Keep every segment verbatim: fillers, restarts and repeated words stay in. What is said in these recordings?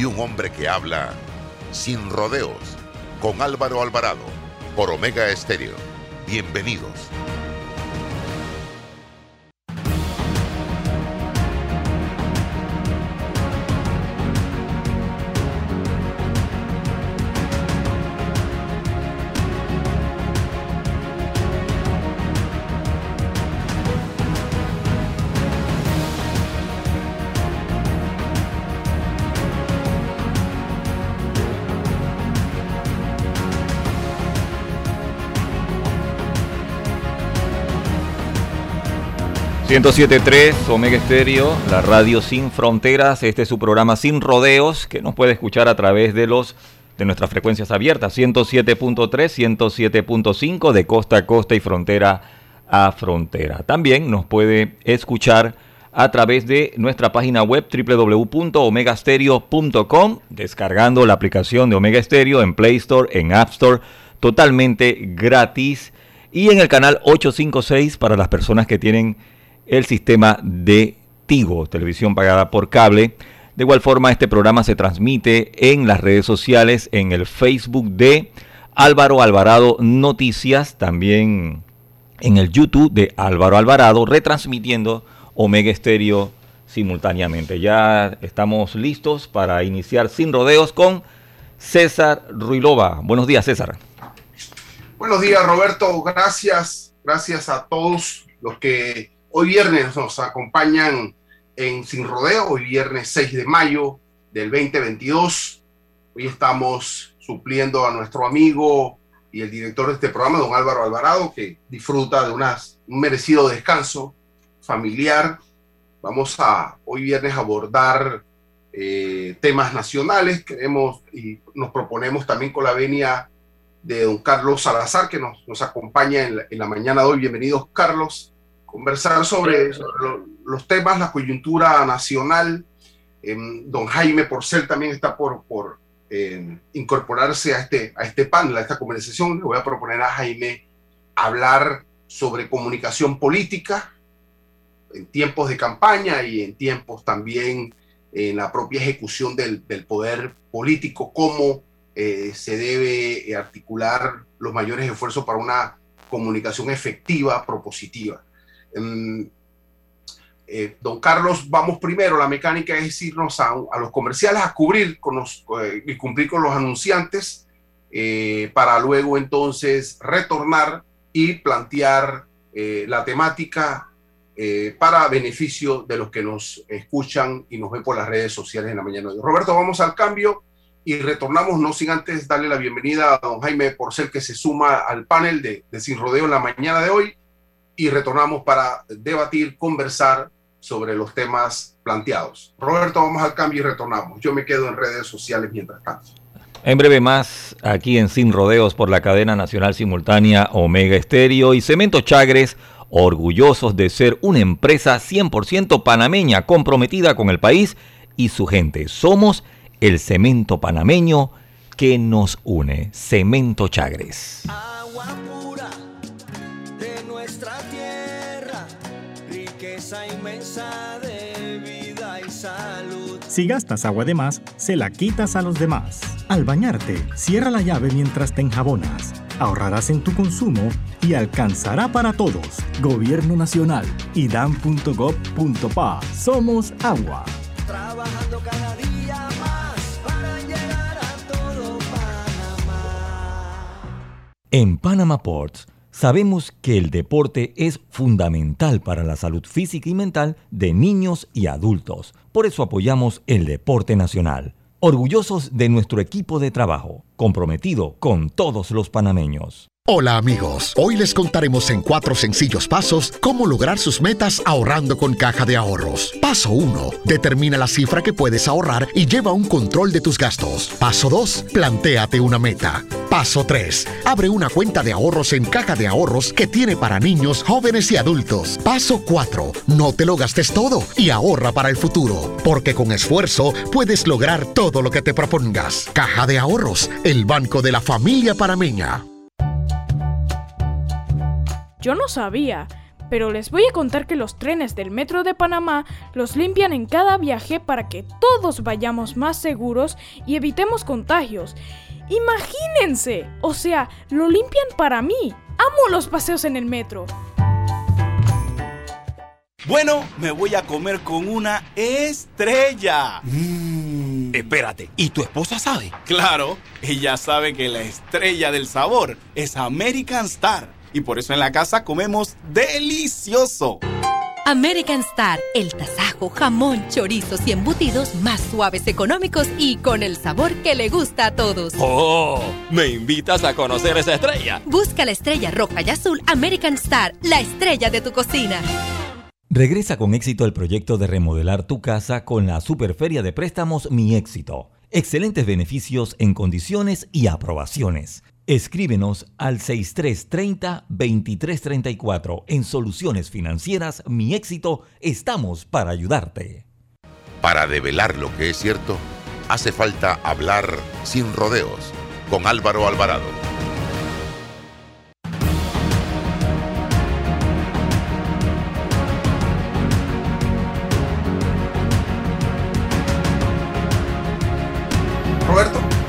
y un hombre que habla sin rodeos, con Álvaro Alvarado, por Omega Estéreo. Bienvenidos. ciento siete punto tres Omega Estéreo, la radio sin fronteras. Este es su programa Sin Rodeos, que nos puede escuchar a través de los de nuestras frecuencias abiertas, ciento siete punto tres, ciento siete punto cinco, de costa a costa y frontera a frontera. También nos puede escuchar a través de nuestra página web doble u doble u doble u punto omega estéreo punto com, descargando la aplicación de Omega Estéreo en Play Store, en App Store, totalmente gratis, y en el canal ochocientos cincuenta y seis para las personas que tienen el sistema de Tigo, televisión pagada por cable. De igual forma, este programa se transmite en las redes sociales, en el Facebook de Álvaro Alvarado Noticias, también en el YouTube de Álvaro Alvarado, retransmitiendo Omega Estéreo simultáneamente. Ya estamos listos para iniciar Sin Rodeos con César Ruilova. Buenos días, César. Buenos días, Roberto. Gracias. Gracias a todos los que hoy viernes nos acompañan en Sin Rodeo, hoy viernes seis de mayo del veinte veintidós. Hoy estamos supliendo a nuestro amigo y el director de este programa, don Álvaro Alvarado, que disfruta de unas, un merecido descanso familiar. Vamos a hoy viernes abordar eh, temas nacionales. Queremos y nos proponemos también con la venia de don Carlos Salazar, que nos, nos acompaña en la, en la mañana de hoy. Bienvenidos, Carlos. Conversar sobre, sobre los temas, la coyuntura nacional. Eh, don Jaime Porcel también está por, por eh, incorporarse a este, a este panel, a esta conversación. Le voy a proponer a Jaime hablar sobre comunicación política en tiempos de campaña y en tiempos también en la propia ejecución del, del poder político, cómo eh, se debe articular los mayores esfuerzos para una comunicación efectiva, propositiva. Um, eh, don Carlos, vamos primero. La mecánica es irnos a, a los comerciales a cubrir con los, eh, y cumplir con los anunciantes eh, para luego entonces retornar y plantear eh, la temática eh, para beneficio de los que nos escuchan y nos ven por las redes sociales en la mañana. Roberto, vamos al cambio y retornamos, no sin antes darle la bienvenida a don Jaime Porcel, que se suma al panel de, de Sin Rodeo en la mañana de hoy. Y retornamos para debatir, conversar sobre los temas planteados. Roberto, vamos al cambio y retornamos. Yo me quedo en redes sociales mientras tanto. En breve más, aquí en Sin Rodeos por la cadena nacional simultánea Omega Estéreo y Cemento Chagres, orgullosos de ser una empresa cien por ciento panameña, comprometida con el país y su gente. Somos el cemento panameño que nos une. Cemento Chagres. Agua pura. Nuestra tierra, riqueza inmensa de vida y salud. Si gastas agua de más, se la quitas a los demás. Al bañarte, cierra la llave mientras te enjabonas. Ahorrarás en tu consumo y alcanzará para todos. Gobierno Nacional, idam punto gob punto pa. Somos agua. Trabajando cada día más para llegar a todo Panamá. En Panamá Ports sabemos que el deporte es fundamental para la salud física y mental de niños y adultos. Por eso apoyamos el deporte nacional. Orgullosos de nuestro equipo de trabajo, comprometido con todos los panameños. Hola amigos, hoy les contaremos en cuatro sencillos pasos cómo lograr sus metas ahorrando con Caja de Ahorros. Paso uno. Determina la cifra que puedes ahorrar y lleva un control de tus gastos. Paso dos. Plantéate una meta. Paso tres. Abre una cuenta de ahorros en Caja de Ahorros que tiene para niños, jóvenes y adultos. Paso cuatro. No te lo gastes todo y ahorra para el futuro, porque con esfuerzo puedes lograr todo lo que te propongas. Caja de Ahorros, el banco de la familia panameña. Yo no sabía, pero les voy a contar que los trenes del metro de Panamá los limpian en cada viaje para que todos vayamos más seguros y evitemos contagios. ¡Imagínense! O sea, lo limpian para mí. ¡Amo los paseos en el metro! Bueno, me voy a comer con una estrella. Mm. Espérate, ¿y tu esposa sabe? Claro, ella sabe que la estrella del sabor es American Star. Y por eso en la casa comemos delicioso. American Star, el tasajo, jamón, chorizos y embutidos más suaves, económicos y con el sabor que le gusta a todos. ¡Oh! ¿Me invitas a conocer esa estrella? Busca la estrella roja y azul American Star, la estrella de tu cocina. Regresa con éxito el proyecto de remodelar tu casa con la Superferia de Préstamos Mi Éxito. Excelentes beneficios en condiciones y aprobaciones. Escríbenos al seis tres tres cero, dos tres tres cuatro. En Soluciones Financieras Mi Éxito estamos para ayudarte. Para develar lo que es cierto, hace falta hablar sin rodeos con Álvaro Alvarado.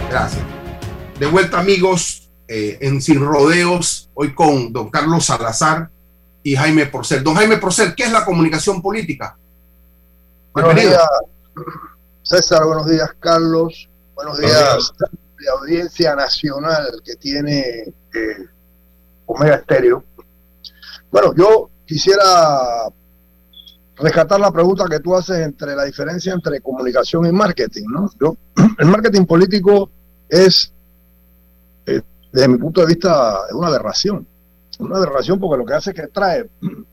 Gracias. De vuelta, amigos, eh, en Sin Rodeos, hoy con don Carlos Salazar y Jaime Porcel. Don Jaime Porcel, ¿qué es la comunicación política? Buenos días, César. Buenos días, Carlos. Buenos días la audiencia nacional que tiene eh, Omega Estéreo. Bueno, yo quisiera rescatar la pregunta que tú haces entre la diferencia entre comunicación y marketing, ¿no? Yo, el marketing político es, eh, desde mi punto de vista, una aberración. Una aberración porque lo que hace es que trae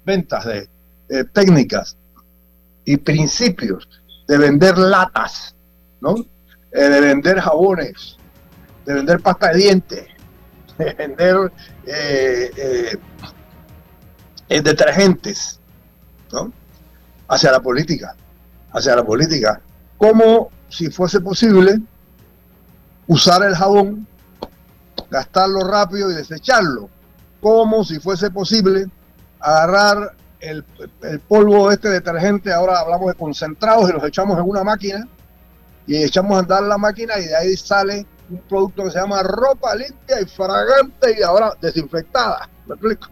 ventas de eh, técnicas y principios de vender latas, ¿no? Eh, de vender jabones, de vender pasta de dientes, de vender eh, eh, eh, detergentes, ¿no? Hacia la política, hacia la política. Como si fuese posible usar el jabón, gastarlo rápido y desecharlo. Como si fuese posible agarrar el, el polvo de este detergente, ahora hablamos de concentrados, y los echamos en una máquina, y echamos a andar la máquina, y de ahí sale un producto que se llama ropa limpia y fragante, y ahora desinfectada. ¿Me explico?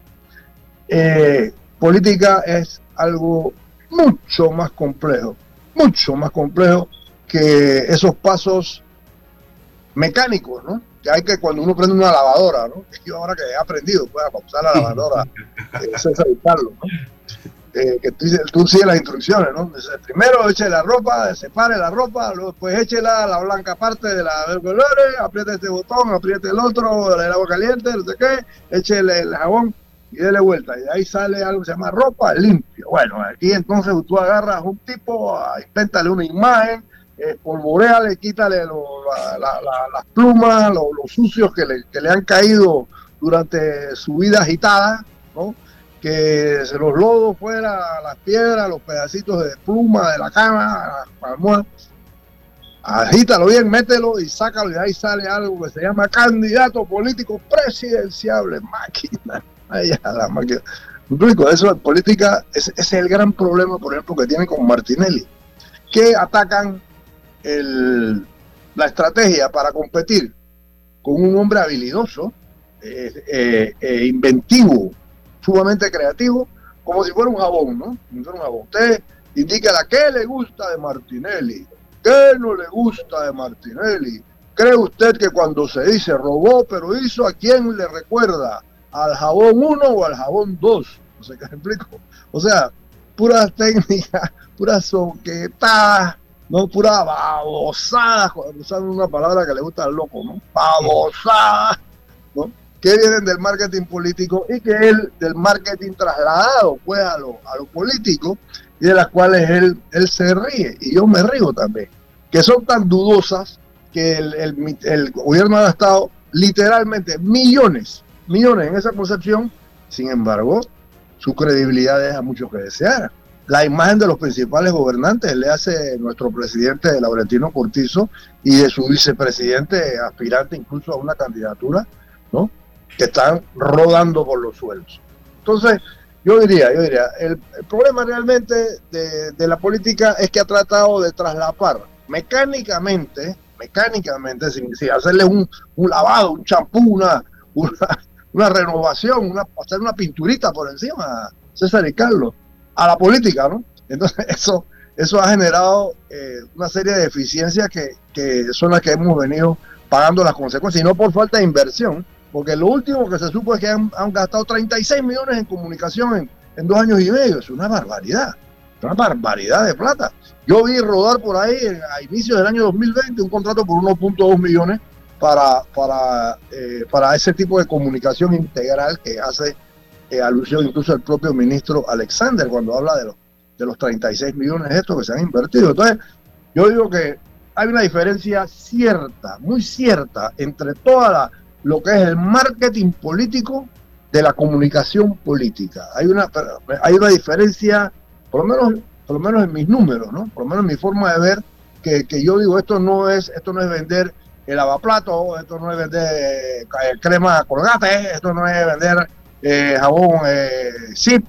Eh, política es algo mucho más complejo, mucho más complejo que esos pasos mecánicos, ¿no? Que hay que cuando uno prende una lavadora, ¿no? Yo ahora que he aprendido, pues, a usar la lavadora, es evitarlo, ¿no? Eh, que tú, tú sigues las instrucciones, ¿no? Entonces, primero eche la ropa, separe la ropa, luego después échela, la blanca parte de la del color, apriete este botón, apriete el otro, el agua caliente, no sé qué, échele el jabón y dele vuelta, y de ahí sale algo que se llama ropa limpia. Bueno, aquí entonces tú agarras un tipo, invéntale una imagen, eh, polvoreale, quítale lo, la, la, la, las plumas, lo, los sucios que le, que le han caído durante su vida agitada, ¿no? Que se los lodos fuera, las piedras, los pedacitos de pluma de la cama, la almohada. Agítalo bien, mételo y sácalo, y de ahí sale algo que se llama candidato político presidenciable, máquina. La máquina. Eso es política, ese es el gran problema, por ejemplo, que tienen con Martinelli, que atacan el, la estrategia para competir con un hombre habilidoso, eh, eh, eh, inventivo, sumamente creativo, como si fuera un jabón, ¿no? Si fuera un jabón. Usted indica la que le gusta de Martinelli, qué no le gusta de Martinelli. ¿Cree usted que cuando se dice robó pero hizo, a quién le recuerda? ¿Al jabón uno o al jabón dos? No sé qué me explico. O sea, puras técnicas, puras sonquetadas, no, puras babosadas, usando una palabra que le gusta al loco, ¿no? Babosadas, ¿no? Que vienen del marketing político y que él, del marketing trasladado, pues, a lo, a lo político, y de las cuales él, él se ríe, y yo me río también, que son tan dudosas que el, el, el gobierno ha gastado literalmente millones millones en esa concepción. Sin embargo, su credibilidad deja mucho que desear. La imagen de los principales gobernantes le hace nuestro presidente Laurentino Cortizo y de su vicepresidente aspirante incluso a una candidatura, ¿no? Que están rodando por los suelos. Entonces, Yo diría, yo diría, el, el problema realmente de, de la política es que ha tratado de traslapar mecánicamente, mecánicamente, sin, sin hacerle un, un lavado, un champú, una, una, una renovación, una, hacer una pinturita por encima, César y Carlos, a la política, ¿no? Entonces eso, eso ha generado eh, una serie de deficiencias que, que son las que hemos venido pagando las consecuencias, y no por falta de inversión, porque lo último que se supo es que han, han gastado treinta y seis millones en comunicación en, en dos años y medio. Es una barbaridad, una barbaridad de plata. Yo vi rodar por ahí a inicios del año dos mil veinte un contrato por uno punto dos millones para, para, eh, para ese tipo de comunicación integral que hace eh, alusión incluso el propio ministro Alexander cuando habla de los, de los treinta y seis millones estos que se han invertido. Entonces, yo digo que hay una diferencia cierta, muy cierta, entre toda la... lo que es el marketing político de la comunicación política. Hay una, hay una diferencia, por lo menos, por lo menos en mis números, ¿no? Por lo menos en mi forma de ver, que, que yo digo, esto no es, esto no es vender el lavaplato, esto no es vender crema Colgate, esto no es vender eh, jabón eh, Zip,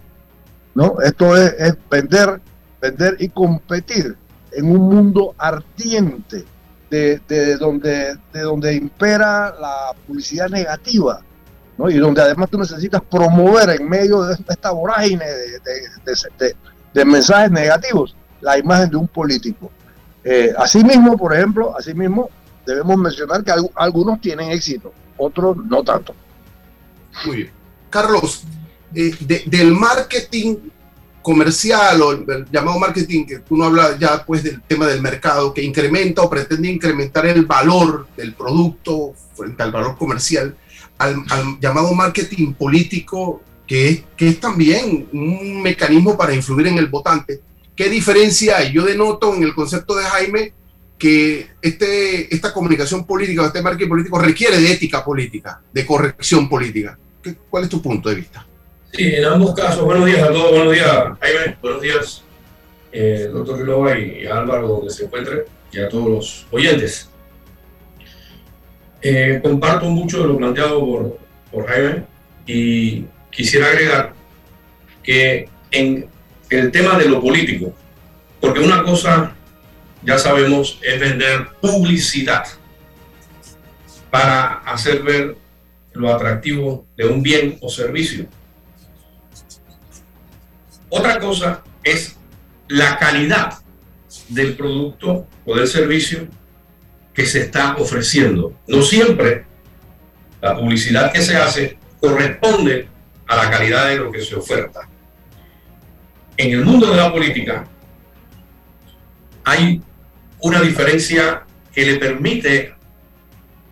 ¿no? Esto es, es vender, vender y competir en un mundo ardiente. De, de, donde, de donde impera la publicidad negativa, ¿no? Y donde además tú necesitas promover en medio de esta vorágine de, de, de, de, de mensajes negativos la imagen de un político. Eh, asimismo, por ejemplo, asimismo debemos mencionar que alg- algunos tienen éxito, otros no tanto. Muy bien. Carlos, eh, de, del marketing comercial o el llamado marketing, que tú no hablas ya pues del tema del mercado, que incrementa o pretende incrementar el valor del producto frente al valor comercial, al, al llamado marketing político, que es, que es también un mecanismo para influir en el votante. ¿Qué diferencia hay? Yo denoto en el concepto de Jaime que este, esta comunicación política o este marketing político requiere de ética política, de corrección política. ¿Cuál es tu punto de vista? Sí, en ambos casos. Buenos días a todos, buenos días Jaime, buenos días eh, doctor Ruilova y a Álvaro donde se encuentre y a todos los oyentes. Eh, comparto mucho de lo planteado por, por Jaime y quisiera agregar que en el tema de lo político, porque una cosa ya sabemos es vender publicidad para hacer ver lo atractivo de un bien o servicio. Otra cosa es la calidad del producto o del servicio que se está ofreciendo. No siempre la publicidad que se hace corresponde a la calidad de lo que se oferta. En el mundo de la política hay una diferencia que le permite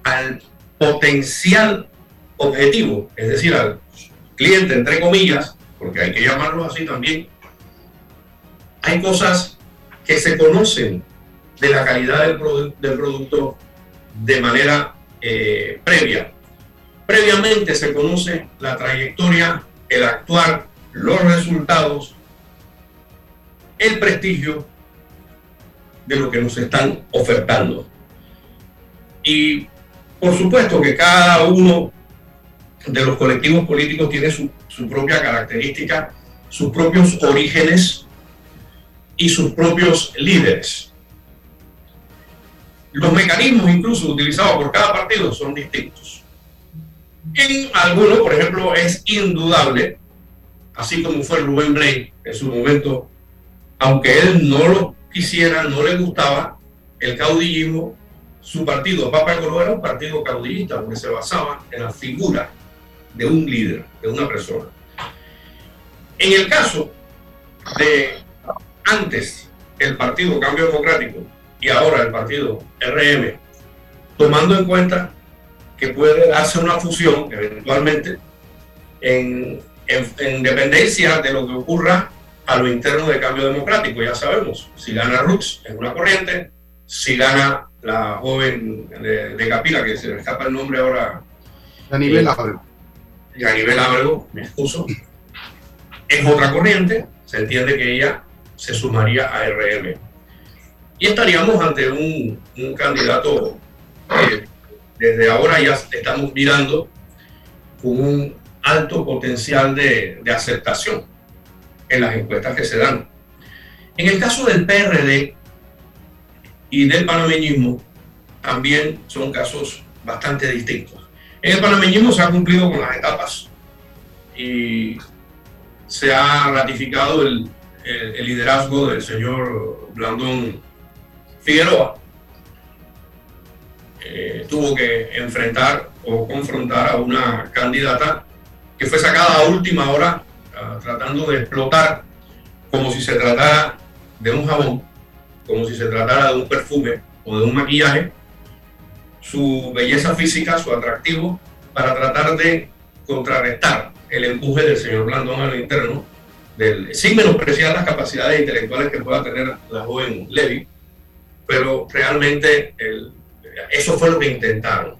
al potencial objetivo, es decir, al cliente, entre comillas, porque hay que llamarlo así también, hay cosas que se conocen de la calidad del, produ- del producto de manera eh, previa. Previamente se conoce la trayectoria, el actuar, los resultados, el prestigio de lo que nos están ofertando. Y por supuesto que cada uno de los colectivos políticos tiene su, su propia característica, sus propios orígenes y sus propios líderes. Los mecanismos incluso utilizados por cada partido son distintos. En algunos, por ejemplo, es indudable, así como fue Rubén Blades en su momento, aunque él no lo quisiera, no le gustaba el caudillismo, su partido, Papa Coro, era un partido caudillista porque se basaba en la figura de un líder, de una persona. En el caso de antes el partido Cambio Democrático y ahora el partido R M, tomando en cuenta que puede darse una fusión eventualmente en, en, en dependencia de lo que ocurra a lo interno de Cambio Democrático, ya sabemos, si gana Rux es una corriente, si gana la joven de, de Capila, que se me escapa el nombre ahora, a nivel Álvaro. Y a nivel Álvaro, me excuso, es otra corriente, se entiende que ella se sumaría a R M. Y estaríamos ante un, un candidato que desde ahora ya estamos mirando con un alto potencial de, de aceptación. en las encuestas que se dan. En el caso del P R D y del panameñismo, también son casos bastante distintos. En el panameñismo se ha cumplido con las etapas y se ha ratificado el, el, el liderazgo del señor Blandón Figueroa. Eh, tuvo que enfrentar o confrontar a una candidata que fue sacada a última hora, uh, tratando de explotar como si se tratara de un jabón, como si se tratara de un perfume o de un maquillaje, su belleza física, su atractivo, para tratar de contrarrestar el empuje del señor Blandón al interno, del, sin menospreciar las capacidades intelectuales que pueda tener la joven Levy, pero realmente el, eso fue lo que intentaron.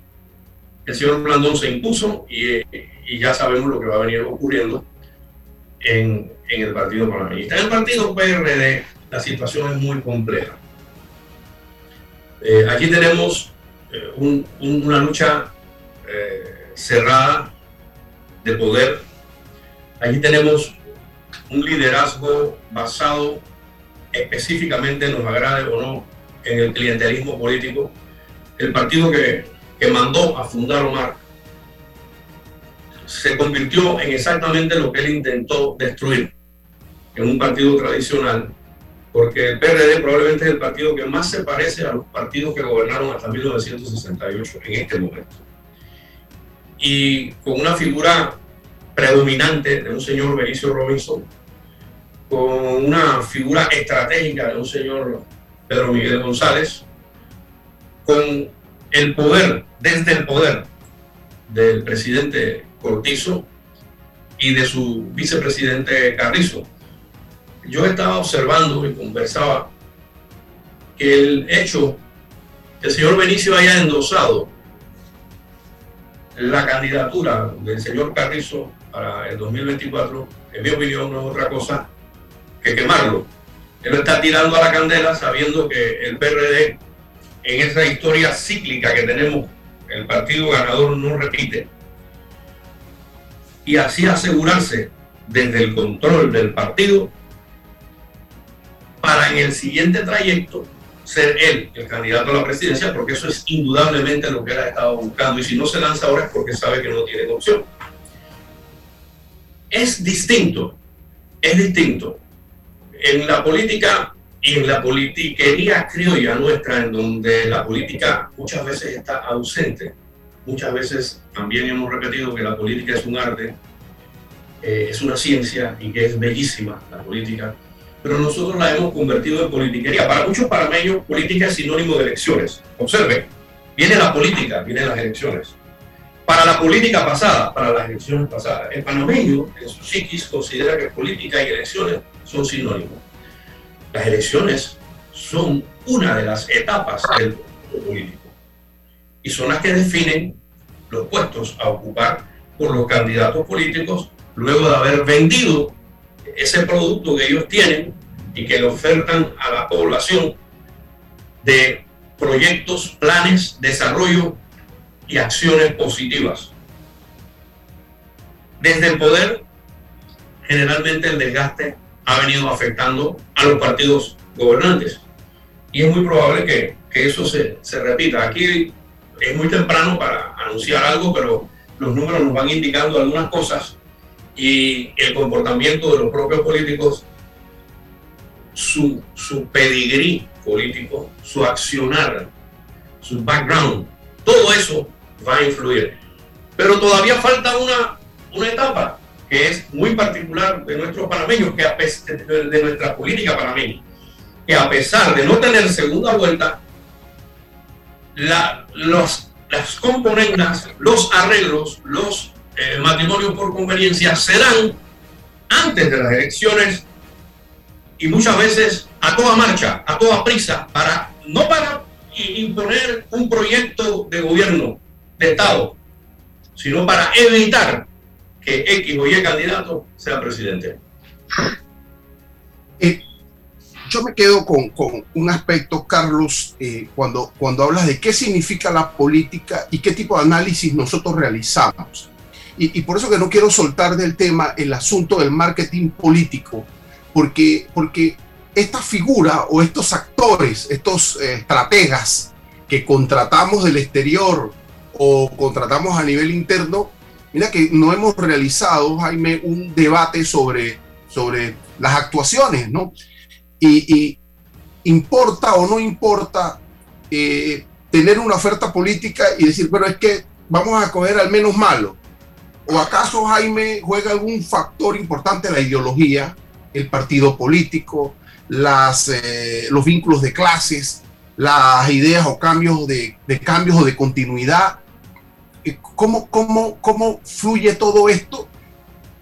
El señor Blandón se impuso y, y ya sabemos lo que va a venir ocurriendo en, en el partido panameñista. En el partido P R D la situación es muy compleja. Eh, aquí tenemos Un, un, una lucha eh, cerrada de poder. Allí tenemos un liderazgo basado específicamente, nos agrade o no, en el clientelismo político. El partido que, que mandó a fundar Omar se convirtió en exactamente lo que él intentó destruir, en un partido tradicional, porque el P R D probablemente es el partido que más se parece a los partidos que gobernaron hasta mil novecientos sesenta y ocho en este momento. Y con una figura predominante de un señor Benicio Robinson, con una figura estratégica de un señor Pedro Miguel González, con el poder, desde el poder del presidente Cortizo y de su vicepresidente Carrizo. Yo estaba observando y conversaba que el hecho que el señor Benicio haya endosado la candidatura del señor Carrizo para el dos mil veinticuatro, en mi opinión, no es otra cosa que quemarlo. Él está tirando a la candela sabiendo que el P R D, en esa historia cíclica que tenemos, el partido ganador no repite. Y así asegurarse desde el control del partido, para en el siguiente trayecto ser él el candidato a la presidencia, porque eso es indudablemente lo que él ha estado buscando, y si no se lanza ahora es porque sabe que no tiene opción. Es distinto, es distinto. En la política y en la politiquería criolla nuestra, en donde la política muchas veces está ausente, muchas veces también hemos repetido que la política es un arte, eh, es una ciencia y que es bellísima la política, pero nosotros la hemos convertido en politiquería. Para muchos panameños, política es sinónimo de elecciones. Observen, viene la política, vienen las elecciones. Para la política pasada, para las elecciones pasadas, el panameño en su psiquis considera que política y elecciones son sinónimos. Las elecciones son una de las etapas del proceso político y son las que definen los puestos a ocupar por los candidatos políticos luego de haber vendido ese producto que ellos tienen y que le ofertan a la población de proyectos, planes, desarrollo y acciones positivas. Desde el poder, generalmente el desgaste ha venido afectando a los partidos gobernantes y es muy probable que, que eso se, se repita. Aquí es muy temprano para anunciar algo, pero los números nos van indicando algunas cosas. Y el comportamiento de los propios políticos, su, su pedigrí político, su accionar, su background, todo eso va a influir. Pero todavía falta una, una etapa que es muy particular de nuestros panameños, que a pesar de, de nuestra política panameña, que a pesar de no tener segunda vuelta, la, los, las componentes, los arreglos, los el matrimonio por conveniencia serán antes de las elecciones y muchas veces a toda marcha, a toda prisa, para no para imponer un proyecto de gobierno, de Estado, sino para evitar que X o Y candidato sea presidente. Eh, yo me quedo con, con un aspecto, Carlos, eh, cuando, cuando hablas de qué significa la política y qué tipo de análisis nosotros realizamos. Y, y por eso que no quiero soltar del tema el asunto del marketing político, porque, porque esta figura o estos actores, estos eh, estrategas que contratamos del exterior o contratamos a nivel interno, mira que no hemos realizado, Jaime, un debate sobre, sobre las actuaciones, ¿no? Y, y importa o no importa eh, tener una oferta política y decir, pero es que vamos a coger al menos malo. ¿O acaso, Jaime, juega algún factor importante la ideología, el partido político, las, eh, los vínculos de clases, las ideas o cambios de, de cambios o de continuidad? ¿Cómo, cómo, cómo fluye todo esto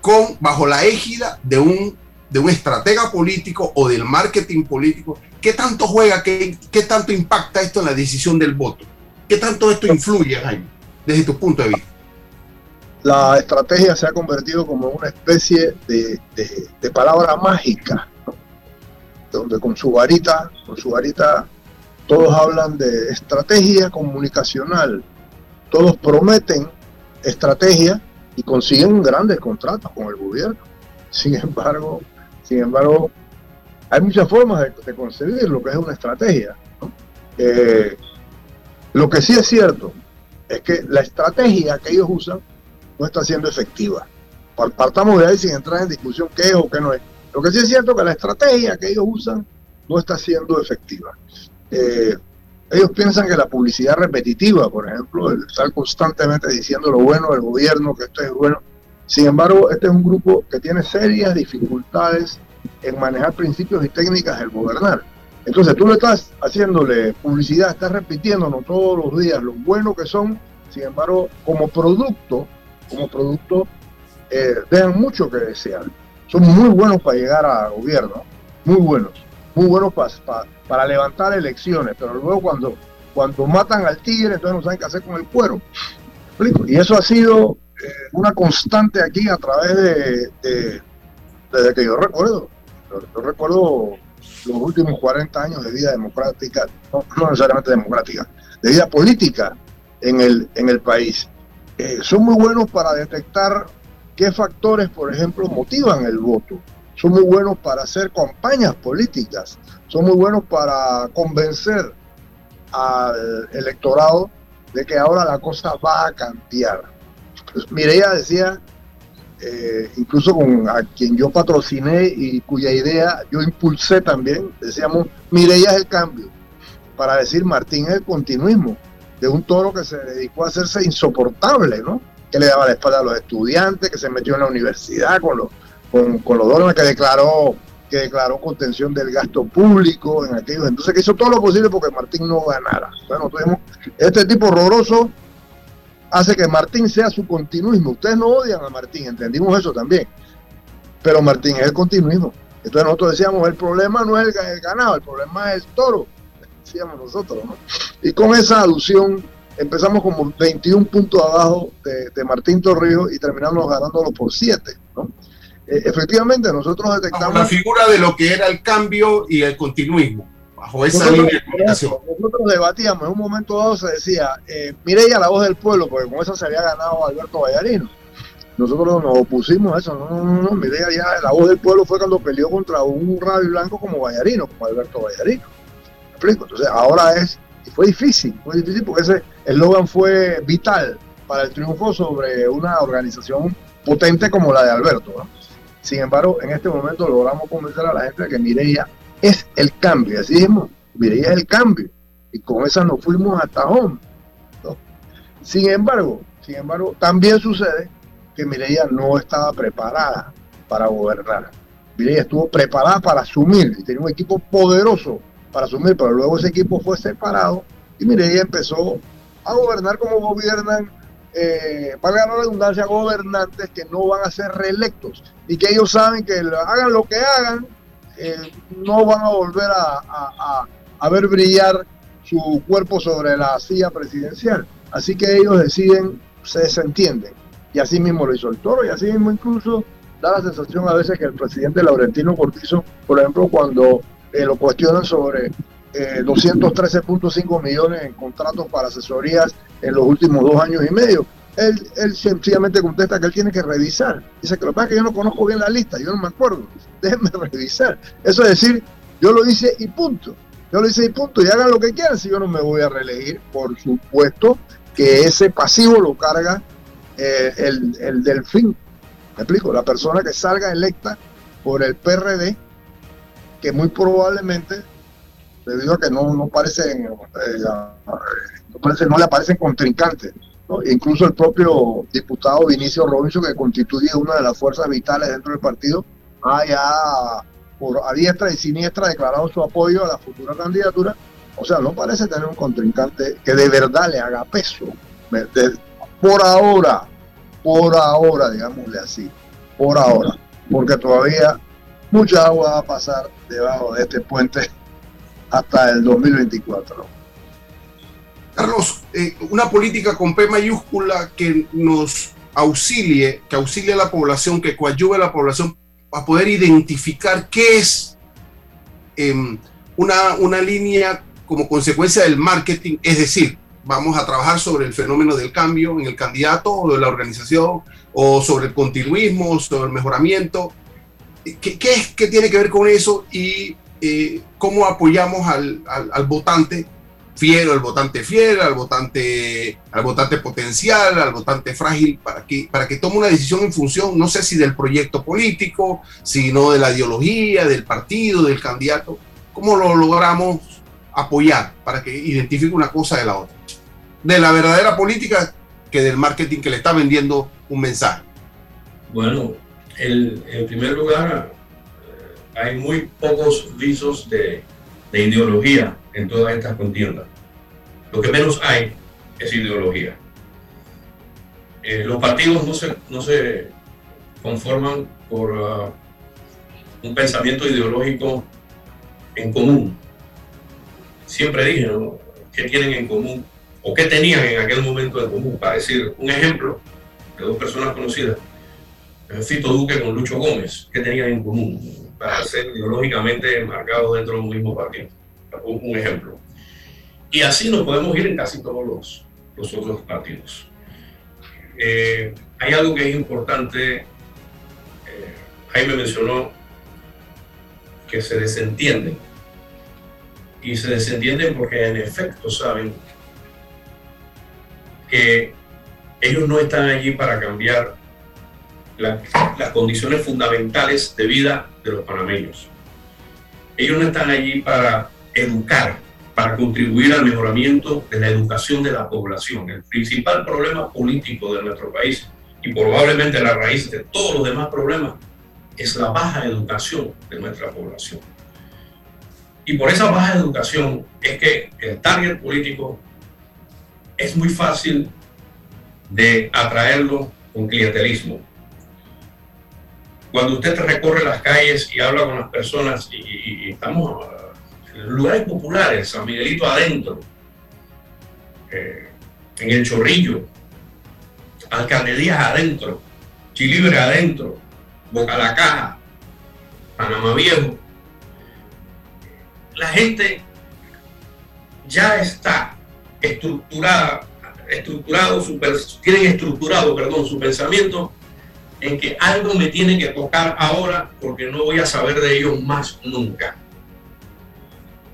con, bajo la égida de un, de un estratega político o del marketing político? ¿Qué tanto juega, qué, qué tanto impacta esto en la decisión del voto? ¿Qué tanto esto influye, Jaime, desde tu punto de vista? La estrategia se ha convertido como una especie de, de, de palabra mágica, ¿no? Donde con su varita, con su varita, todos hablan de estrategia comunicacional, todos prometen estrategia y consiguen grandes contratos con el gobierno. Sin embargo, sin embargo, hay muchas formas de, de concebir lo que es una estrategia, ¿no? Eh, lo que sí es cierto es que la estrategia que ellos usan no está siendo efectiva. Partamos de ahí sin entrar en discusión qué es o qué no es. Lo que sí es cierto es que la estrategia que ellos usan no está siendo efectiva. Eh, ellos piensan que la publicidad repetitiva, por ejemplo, el estar constantemente diciendo lo bueno del gobierno, que esto es bueno. Sin embargo, este es un grupo que tiene serias dificultades en manejar principios y técnicas del gobernar. Entonces tú le estás haciéndole publicidad, estás repitiéndonos todos los días lo bueno que son. Sin embargo, como producto, como producto, eh, dejan mucho que desear. Son muy buenos para llegar a gobierno, muy buenos, muy buenos pa, pa, para levantar elecciones, pero luego cuando, cuando matan al tigre, entonces no saben qué hacer con el cuero. Y eso ha sido eh, una constante aquí a través de, de, desde que yo recuerdo, yo, yo recuerdo los últimos cuarenta años de vida democrática, no, no necesariamente democrática, de vida política en el, en el país. Eh, son muy buenos para detectar qué factores, por ejemplo, motivan el voto. Son muy buenos para hacer campañas políticas. Son muy buenos para convencer al electorado de que ahora la cosa va a cambiar. Pues Mireya decía, eh, incluso con a quien yo patrociné y cuya idea yo impulsé también, decíamos, Mireya es el cambio. Para decir, Martín es el continuismo de un toro que se dedicó a hacerse insoportable, ¿no? Que le daba la espalda a los estudiantes, que se metió en la universidad con los, con, con los dólares, que declaró, que declaró contención del gasto público en aquellos. Entonces, que hizo todo lo posible porque Martín no ganara. Bueno, tuvimos este tipo horroroso, hace que Martín sea su continuismo. Ustedes no odian a Martín, entendimos eso también. Pero Martín es el continuismo. Entonces nosotros decíamos, el problema no es el, el ganado, el problema es el toro. Decíamos nosotros, ¿no? Y con esa alusión empezamos como veintiún puntos abajo de, de Martín Torrijos y terminamos ganándolo por siete, ¿no? Eh, efectivamente, nosotros detectamos... Bajo la figura de lo que era el cambio y el continuismo, bajo esa nosotros, línea de comunicación. Nosotros debatíamos, en un momento dado se decía, eh, Mireya la voz del pueblo, porque con esa se había ganado Alberto Vallarino. Nosotros nos opusimos a eso, no, no, no, no, Mireya ya, la voz del pueblo fue cuando peleó contra un radio blanco como Vallarino, como Alberto Vallarino. Entonces ahora es, fue difícil, fue difícil porque ese eslogan fue vital para el triunfo sobre una organización potente como la de Alberto, ¿no? Sin embargo, en este momento logramos convencer a la gente de que Mireya es el cambio, así mismo, Mireya es el cambio, y con esa nos fuimos hasta home, ¿no? Sin embargo, sin embargo, también sucede que Mireya no estaba preparada para gobernar. Mireya estuvo preparada para asumir y tenía un equipo poderoso para asumir, pero luego ese equipo fue separado y Mireya empezó a gobernar como gobiernan, eh, valga la redundancia, gobernantes que no van a ser reelectos y que ellos saben que hagan lo que hagan, eh, no van a volver a, a, a, a ver brillar su cuerpo sobre la silla presidencial. Así que ellos deciden, se desentienden, y así mismo lo hizo el toro, y así mismo incluso da la sensación a veces que el presidente Laurentino Cortizo, por ejemplo, cuando Eh, lo cuestionan sobre eh, doscientos trece punto cinco millones en contratos para asesorías en los últimos dos años y medio. Él, él sencillamente contesta que él tiene que revisar. Dice que lo que pasa es que yo no conozco bien la lista, yo no me acuerdo. déjenme revisar. Eso es decir, yo lo hice y punto. Yo lo hice y punto, y hagan lo que quieran si yo no me voy a reelegir. Por supuesto que ese pasivo lo carga eh, el, el delfín. ¿Me explico? La persona que salga electa por el P R D, que muy probablemente, debido a que no, no parecen, eh, no, parece, no le aparecen contrincantes, ¿no? Incluso el propio diputado Benicio Robinson, que constituye una de las fuerzas vitales dentro del partido, ha ya por a diestra y siniestra declarado su apoyo a la futura candidatura. O sea, no parece tener un contrincante que de verdad le haga peso. Por ahora, por ahora, digámosle así, por ahora, porque todavía mucha agua va a pasar debajo de este puente hasta el dos mil veinticuatro. Carlos, eh, una política con P mayúscula que nos auxilie, que auxilie a la población, que coadyuve a la población a poder identificar qué es eh, una, una línea como consecuencia del marketing, es decir, vamos a trabajar sobre el fenómeno del cambio en el candidato o de la organización, o sobre el continuismo, sobre el mejoramiento. ¿Qué, qué, es, qué tiene que ver con eso y eh, cómo apoyamos al, al, al votante fiel, al votante fiel, al votante, al votante potencial, al votante frágil, para que, para que tome una decisión en función, no sé si del proyecto político, sino de la ideología, del partido, del candidato? ¿Cómo lo logramos apoyar para que identifique una cosa de la otra? De la verdadera política que del marketing que le está vendiendo un mensaje. Bueno, el, en primer lugar, hay muy pocos visos de, de ideología en todas estas contiendas. Lo que menos hay es ideología. Eh, los partidos no se, no se conforman por uh, un pensamiento ideológico en común. Siempre dije, ¿no?, ¿qué tienen en común? ¿O qué tenían en aquel momento en común? Para decir un ejemplo de dos personas conocidas, Fito Duque con Lucho Gómez, ¿qué tenían en común? Para ser ideológicamente marcados dentro de un mismo partido. Un ejemplo. Y así nos podemos ir en casi todos los, los otros partidos. Eh, hay algo que es importante. Eh, Jaime mencionó que se desentienden. Y se desentienden porque en efecto saben que ellos no están allí para cambiar la, las condiciones fundamentales de vida de los panameños. Ellos no están allí para educar, para contribuir al mejoramiento de la educación de la población. El principal problema político de nuestro país, y probablemente la raíz de todos los demás problemas, es la baja educación de nuestra población. Y por esa baja educación es que el target político es muy fácil de atraerlo con clientelismo. Cuando usted recorre las calles y habla con las personas, y, y, y estamos lugares populares, San Miguelito adentro, eh, en El Chorrillo, Alcaldías adentro, Chilibre adentro, Boca la Caja, Panamá Viejo, la gente ya está estructurada, estructurado su, tienen estructurado, perdón, su pensamiento en que algo me tiene que tocar ahora porque no voy a saber de ellos más nunca.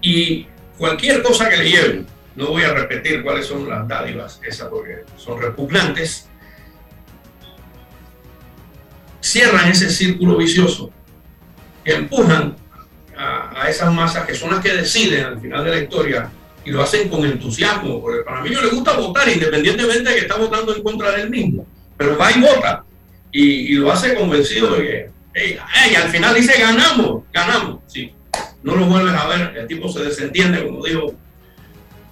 Y cualquier cosa que le lleven, no voy a repetir cuáles son las dádivas esas porque son repugnantes, cierran ese círculo vicioso que empujan a, a esas masas que son las que deciden al final de la historia, y lo hacen con entusiasmo, porque para mí no le gusta votar independientemente de que está votando en contra de él mismo, pero va y vota, y, y lo hace convencido de que hey, hey, al final dice ganamos, ganamos, sí. No lo vuelves a ver, el tipo se desentiende, como dijo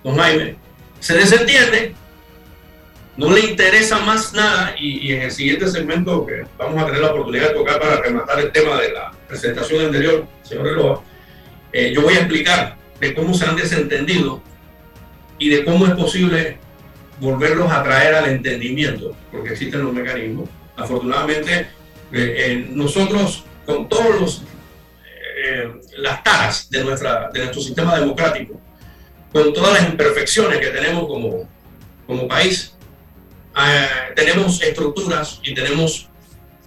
don Jaime, se desentiende, no le interesa más nada, y, y en el siguiente segmento que vamos a tener la oportunidad de tocar para rematar el tema de la presentación anterior, señor Ruilova, eh, yo voy a explicar de cómo se han desentendido y de cómo es posible volverlos a traer al entendimiento, porque existen los mecanismos. Afortunadamente, eh, eh, nosotros con todos los las taras de, nuestra, de nuestro sistema democrático, con todas las imperfecciones que tenemos como, como país, eh, tenemos estructuras y tenemos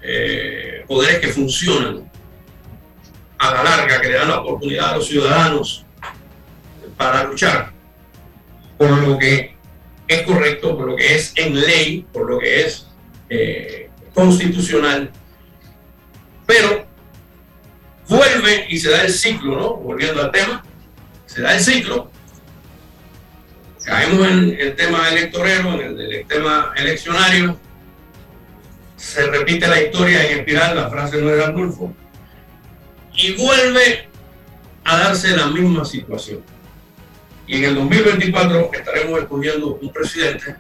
eh, poderes que funcionan a la larga, que le dan la oportunidad a los ciudadanos para luchar por lo que es correcto, por lo que es en ley, por lo que es eh, constitucional. Pero vuelve y se da el ciclo, ¿no? Volviendo al tema, se da el ciclo. Caemos en el tema electorero, en el, el tema eleccionario. Se repite la historia en espiral, la frase no era Arnulfo. Y vuelve a darse la misma situación. Y en el dos mil veinticuatro estaremos escogiendo un presidente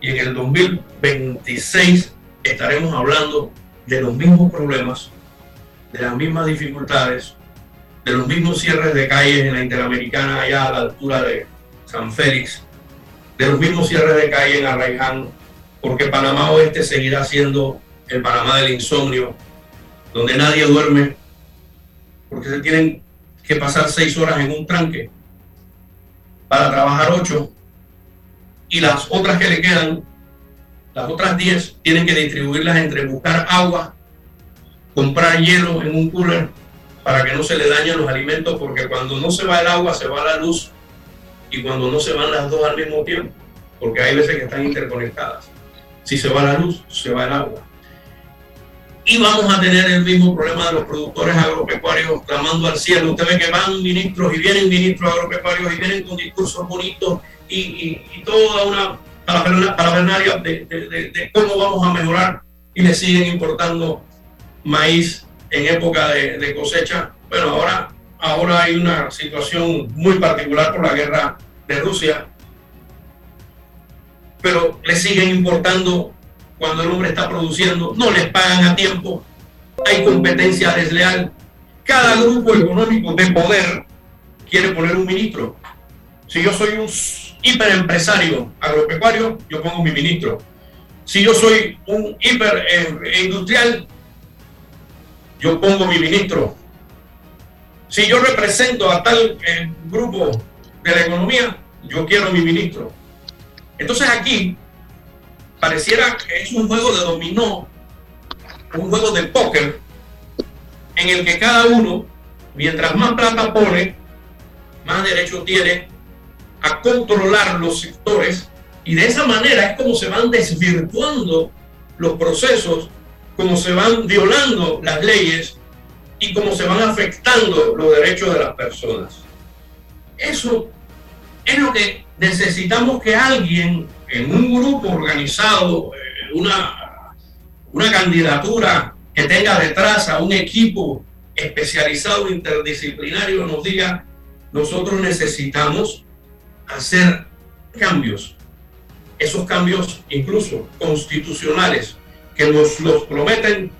y en el dos mil veintiséis estaremos hablando de los mismos problemas, de las mismas dificultades, de los mismos cierres de calles en la Interamericana allá a la altura de San Félix, de los mismos cierres de calle en Arraiján, porque Panamá Oeste seguirá siendo el Panamá del insomnio, donde nadie duerme, porque se tienen que pasar seis horas en un tranque para trabajar ocho, y las otras que le quedan, las otras diez, tienen que distribuirlas entre buscar agua, comprar hielo en un cooler para que no se le dañen los alimentos, porque cuando no se va el agua, se va la luz, y cuando no se van las dos al mismo tiempo, porque hay veces que están interconectadas. Si se va la luz, se va el agua. Y vamos a tener el mismo problema de los productores agropecuarios clamando al cielo. Usted ve que van ministros y vienen ministros agropecuarios y vienen con discursos bonitos y, y, y toda una parafernalia de, de, de, de cómo vamos a mejorar, y le siguen importando maíz en época de, de cosecha. Bueno, ahora... Ahora hay una situación muy particular por la guerra de Rusia, pero le siguen importando cuando el hombre está produciendo, no les pagan a tiempo, hay competencia desleal. Cada grupo económico de poder quiere poner un ministro. Si yo soy un hiperempresario agropecuario, yo pongo mi ministro. Si yo soy un hiperindustrial, yo pongo mi ministro. Si yo represento a tal eh, grupo de la economía, yo quiero a mi ministro. Entonces aquí pareciera que es un juego de dominó, un juego de póker, en el que cada uno, mientras más plata pone, más derecho tiene a controlar los sectores, y de esa manera es como se van desvirtuando los procesos, como se van violando las leyes, y cómo se van afectando los derechos de las personas. Eso es lo que necesitamos, que alguien en un grupo organizado, una, una candidatura que tenga detrás a un equipo especializado interdisciplinario, nos diga: nosotros necesitamos hacer cambios, esos cambios incluso constitucionales, que nos los prometen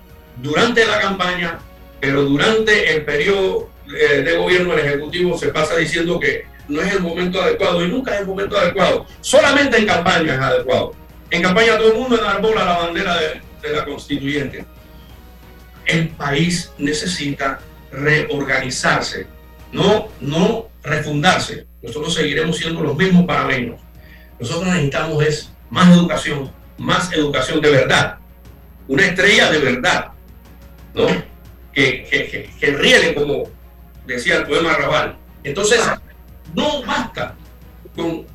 durante la campaña, pero durante el periodo de gobierno el Ejecutivo se pasa diciendo que no es el momento adecuado, y nunca es el momento adecuado. Solamente en campaña es adecuado. En campaña todo el mundo enarbola la bandera de, de la constituyente. El país necesita reorganizarse, no, no refundarse. Nosotros seguiremos siendo los mismos panameños. Nosotros necesitamos es más educación, más educación de verdad. Una estrella de verdad, ¿no? Que, que, que, que riele, como decía el poema Raval. Entonces, no basta con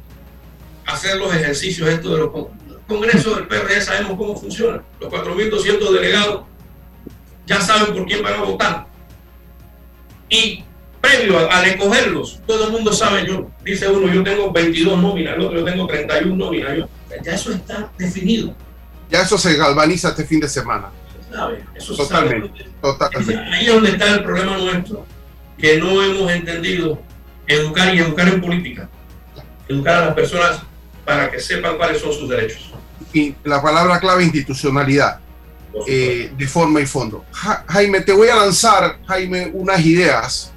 hacer los ejercicios estos de los congresos del P R D. Sabemos cómo funciona. Los cuatro mil doscientos delegados ya saben por quién van a votar. Y previo a, al escogerlos, todo el mundo sabe. Yo, dice uno, yo tengo veintidós nóminas, el otro yo tengo treinta y uno nóminas. Yo, ya eso está definido. Ya eso se galvaniza este fin de semana. Eso totalmente, totalmente. Ahí es donde está el problema nuestro, que no hemos entendido educar, y educar en política, educar a las personas para que sepan cuáles son sus derechos. Y la palabra clave: institucionalidad, eh, de forma y fondo. Ja, Jaime, te voy a lanzar, Jaime, unas ideas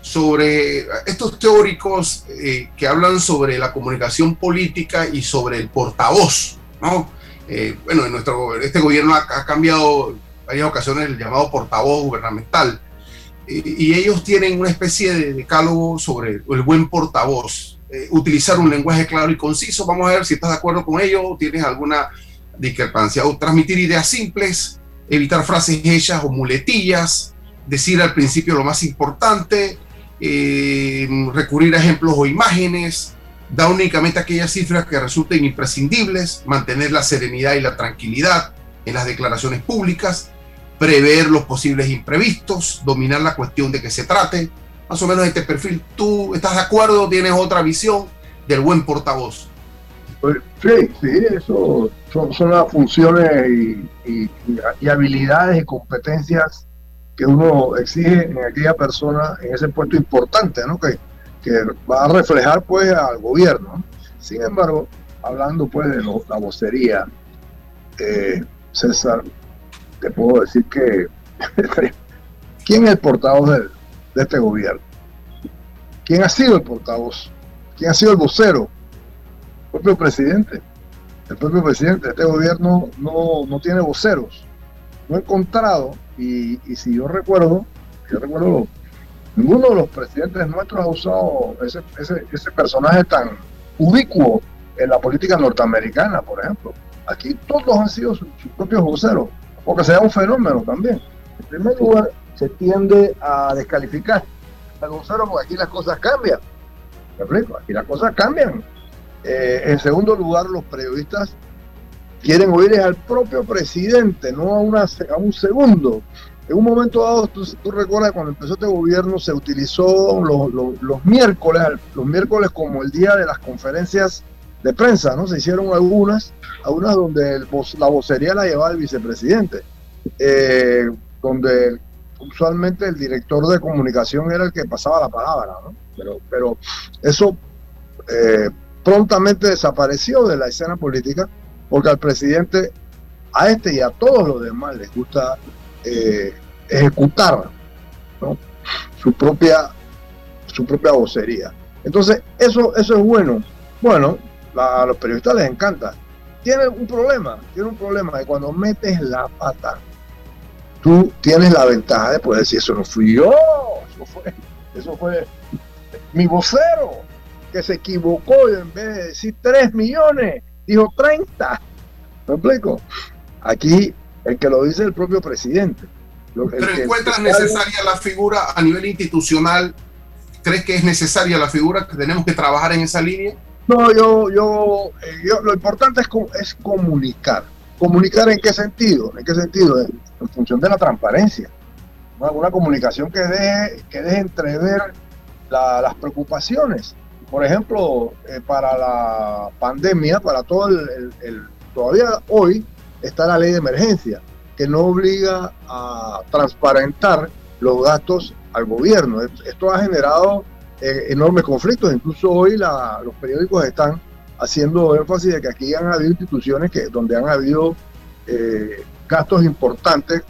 sobre estos teóricos eh, que hablan sobre la comunicación política y sobre el portavoz, ¿no? Eh, bueno, en nuestro, este gobierno ha, ha cambiado varias ocasiones el llamado portavoz gubernamental, eh, y ellos tienen una especie de decálogo sobre el buen portavoz, eh, utilizar un lenguaje claro y conciso. Vamos a ver si estás de acuerdo con ello o tienes alguna discrepancia. O transmitir ideas simples, evitar frases hechas o muletillas, decir al principio lo más importante, eh, recurrir a ejemplos o imágenes, da únicamente aquellas cifras que resulten imprescindibles, mantener la serenidad y la tranquilidad en las declaraciones públicas, prever los posibles imprevistos, dominar la cuestión de que se trate, más o menos este perfil. ¿Tú estás de acuerdo o tienes otra visión del buen portavoz? Sí, sí, eso son, son las funciones y, y, y habilidades y competencias que uno exige en aquella persona, en ese puesto importante, ¿no? Que, que va a reflejar pues al gobierno. Sin embargo, hablando pues de lo, la vocería, eh, César, te puedo decir que ¿quién es el portavoz de, de este gobierno? ¿Quién ha sido el portavoz? ¿Quién ha sido el vocero? El propio presidente. El propio presidente. Este gobierno no, no tiene voceros. No he encontrado, y, y si yo recuerdo, yo recuerdo, ninguno de los presidentes nuestros ha usado ese, ese, ese personaje tan ubicuo en la política norteamericana, por ejemplo. Aquí todos han sido sus, sus propios voceros, porque sea un fenómeno también. En primer lugar, se tiende a descalificar al vocero porque aquí las cosas cambian. ¿Me explico? Aquí las cosas cambian. Eh, en segundo lugar, los periodistas quieren oír al propio presidente, no a, una, a un segundo. En un momento dado, tú, tú recuerdas cuando empezó este gobierno, se utilizó los, los, los miércoles, los miércoles como el día de las conferencias de prensa, ¿no? Se hicieron algunas, algunas donde el, la vocería la llevaba el vicepresidente, eh, donde usualmente el director de comunicación era el que pasaba la palabra, ¿no? Pero, pero eso eh, prontamente desapareció de la escena política, porque al presidente, a este y a todos los demás les gusta eh, ejecutar, ¿no? su propia su propia vocería. Entonces, eso, eso es bueno. Bueno, la, a los periodistas les encanta. Tienen un problema, tienen un problema de cuando metes la pata, tú tienes la ventaja de poder decir, eso no fui yo, eso fue, eso fue mi vocero, que se equivocó y en vez de decir tres millones, dijo treinta. ¿Me explico? Aquí el que lo dice es el propio presidente. Lo, el ¿Pero que encuentras el... necesaria la figura a nivel institucional? ¿Crees que es necesaria la figura, que tenemos que trabajar en esa línea? No, yo, yo, yo lo importante es, es comunicar. ¿Comunicar en qué sentido? ¿En qué sentido? En, en función de la transparencia. Una, una comunicación que deje, que deje entrever la, las preocupaciones. Por ejemplo, eh, para la pandemia, para todo el, el, el... Todavía hoy está la ley de emergencia, que no obliga a transparentar los gastos al gobierno. Esto ha generado eh, enormes conflictos. Incluso hoy la, los periódicos están haciendo énfasis de que aquí han habido instituciones que, donde han habido eh, gastos importantes,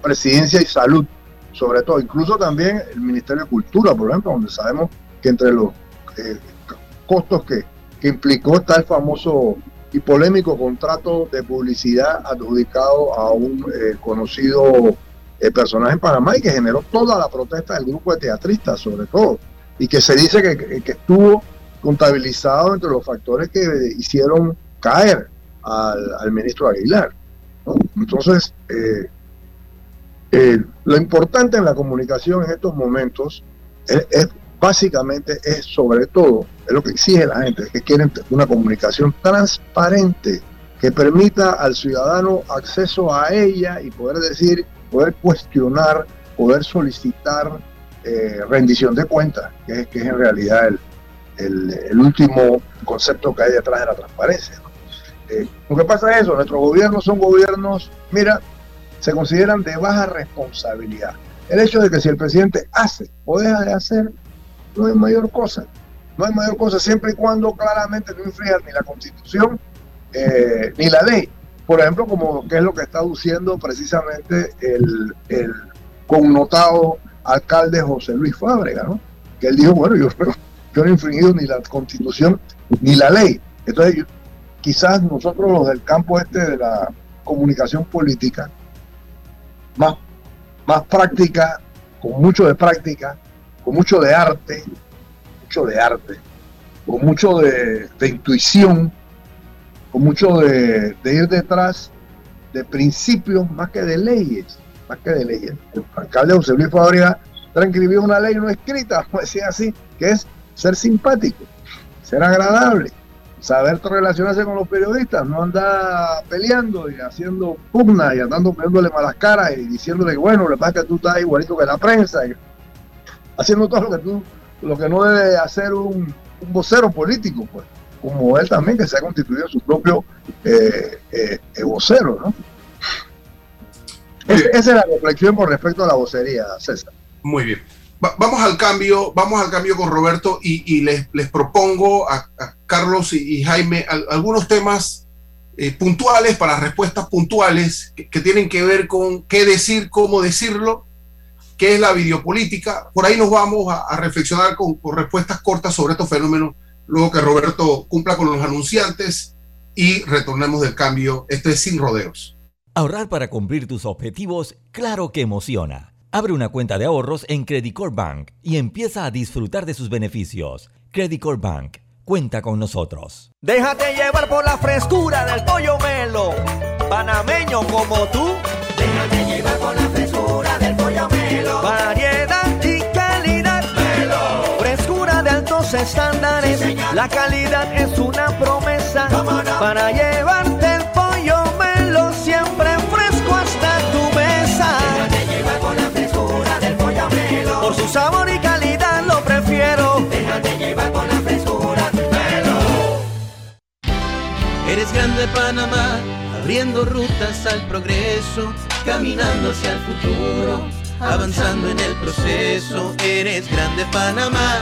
presidencia y salud, sobre todo. Incluso también el Ministerio de Cultura, por ejemplo, donde sabemos que entre los eh, costos que, que implicó está el famoso y polémico contrato de publicidad adjudicado a un eh, conocido eh, personaje en Panamá, y que generó toda la protesta del grupo de teatristas, sobre todo, y que se dice que, que, que estuvo contabilizado entre los factores que hicieron caer al, al ministro Aguilar, ¿no? Entonces, eh, eh, lo importante en la comunicación en estos momentos es, es básicamente es, sobre todo, es lo que exige la gente, es que quieren una comunicación transparente que permita al ciudadano acceso a ella y poder decir, poder cuestionar, poder solicitar eh, rendición de cuentas, que es, que es en realidad el, el, el último concepto que hay detrás de la transparencia, ¿no? Eh, lo que pasa es eso, nuestros gobiernos son gobiernos, mira, se consideran de baja responsabilidad. El hecho de que si el presidente hace o deja de hacer, no hay mayor cosa, no hay mayor cosa, siempre y cuando claramente no infrinja ni la Constitución eh, ni la ley. Por ejemplo, como que es lo que está aduciendo precisamente el, el connotado alcalde José Luis Fábrega, ¿no? Que él dijo, bueno, yo, yo no he infringido ni la Constitución ni la ley. Entonces, quizás nosotros los del campo este de la comunicación política, más, más práctica, con mucho de práctica, con mucho de arte, mucho de arte, con mucho de, de intuición, con mucho de, de ir detrás de principios más que de leyes. más que de leyes. El alcalde José Luis Fábrega transcribió una ley no escrita, como decía así, que es ser simpático, ser agradable, saber relacionarse con los periodistas, no andar peleando y haciendo pugna y andando poniéndole malas caras y diciéndole que bueno, lo que pasa es que tú estás igualito que la prensa, y haciendo todo lo que tú, lo que no debe hacer un, un vocero político, pues, como él también, que se ha constituido su propio eh, eh, vocero, ¿no? Esa es la reflexión con respecto a la vocería, César. Muy bien. Va, vamos al cambio, vamos al cambio con Roberto y, y les, les propongo a, a Carlos y, y Jaime a, algunos temas eh, puntuales para respuestas puntuales que, que tienen que ver con qué decir, cómo decirlo, qué es la videopolítica. Por ahí nos vamos a, a reflexionar con, con respuestas cortas sobre estos fenómenos, luego que Roberto cumpla con los anunciantes y retornemos del cambio. Esto es Sin Rodeos. Ahorrar para cumplir tus objetivos, claro que emociona. Abre una cuenta de ahorros en Credicorp Bank y empieza a disfrutar de sus beneficios. Credicorp Bank, cuenta con nosotros. Déjate llevar por la frescura del pollo melo, panameño como tú. Déjate llevar por la frescura del pollo melo. Variedad y calidad. Melo. Frescura de altos estándares. Sí, la calidad es una promesa. ¿Cómo no? Para llevarte el pollo melo siempre fresco hasta tu mesa. Déjate llevar por la frescura del pollo melo. Por su sabor y calidad lo prefiero. Déjate llevar por la frescura del melo. Eres grande, Panamá, abriendo rutas al progreso, caminando hacia el futuro, avanzando en el proceso. Eres grande, Panamá,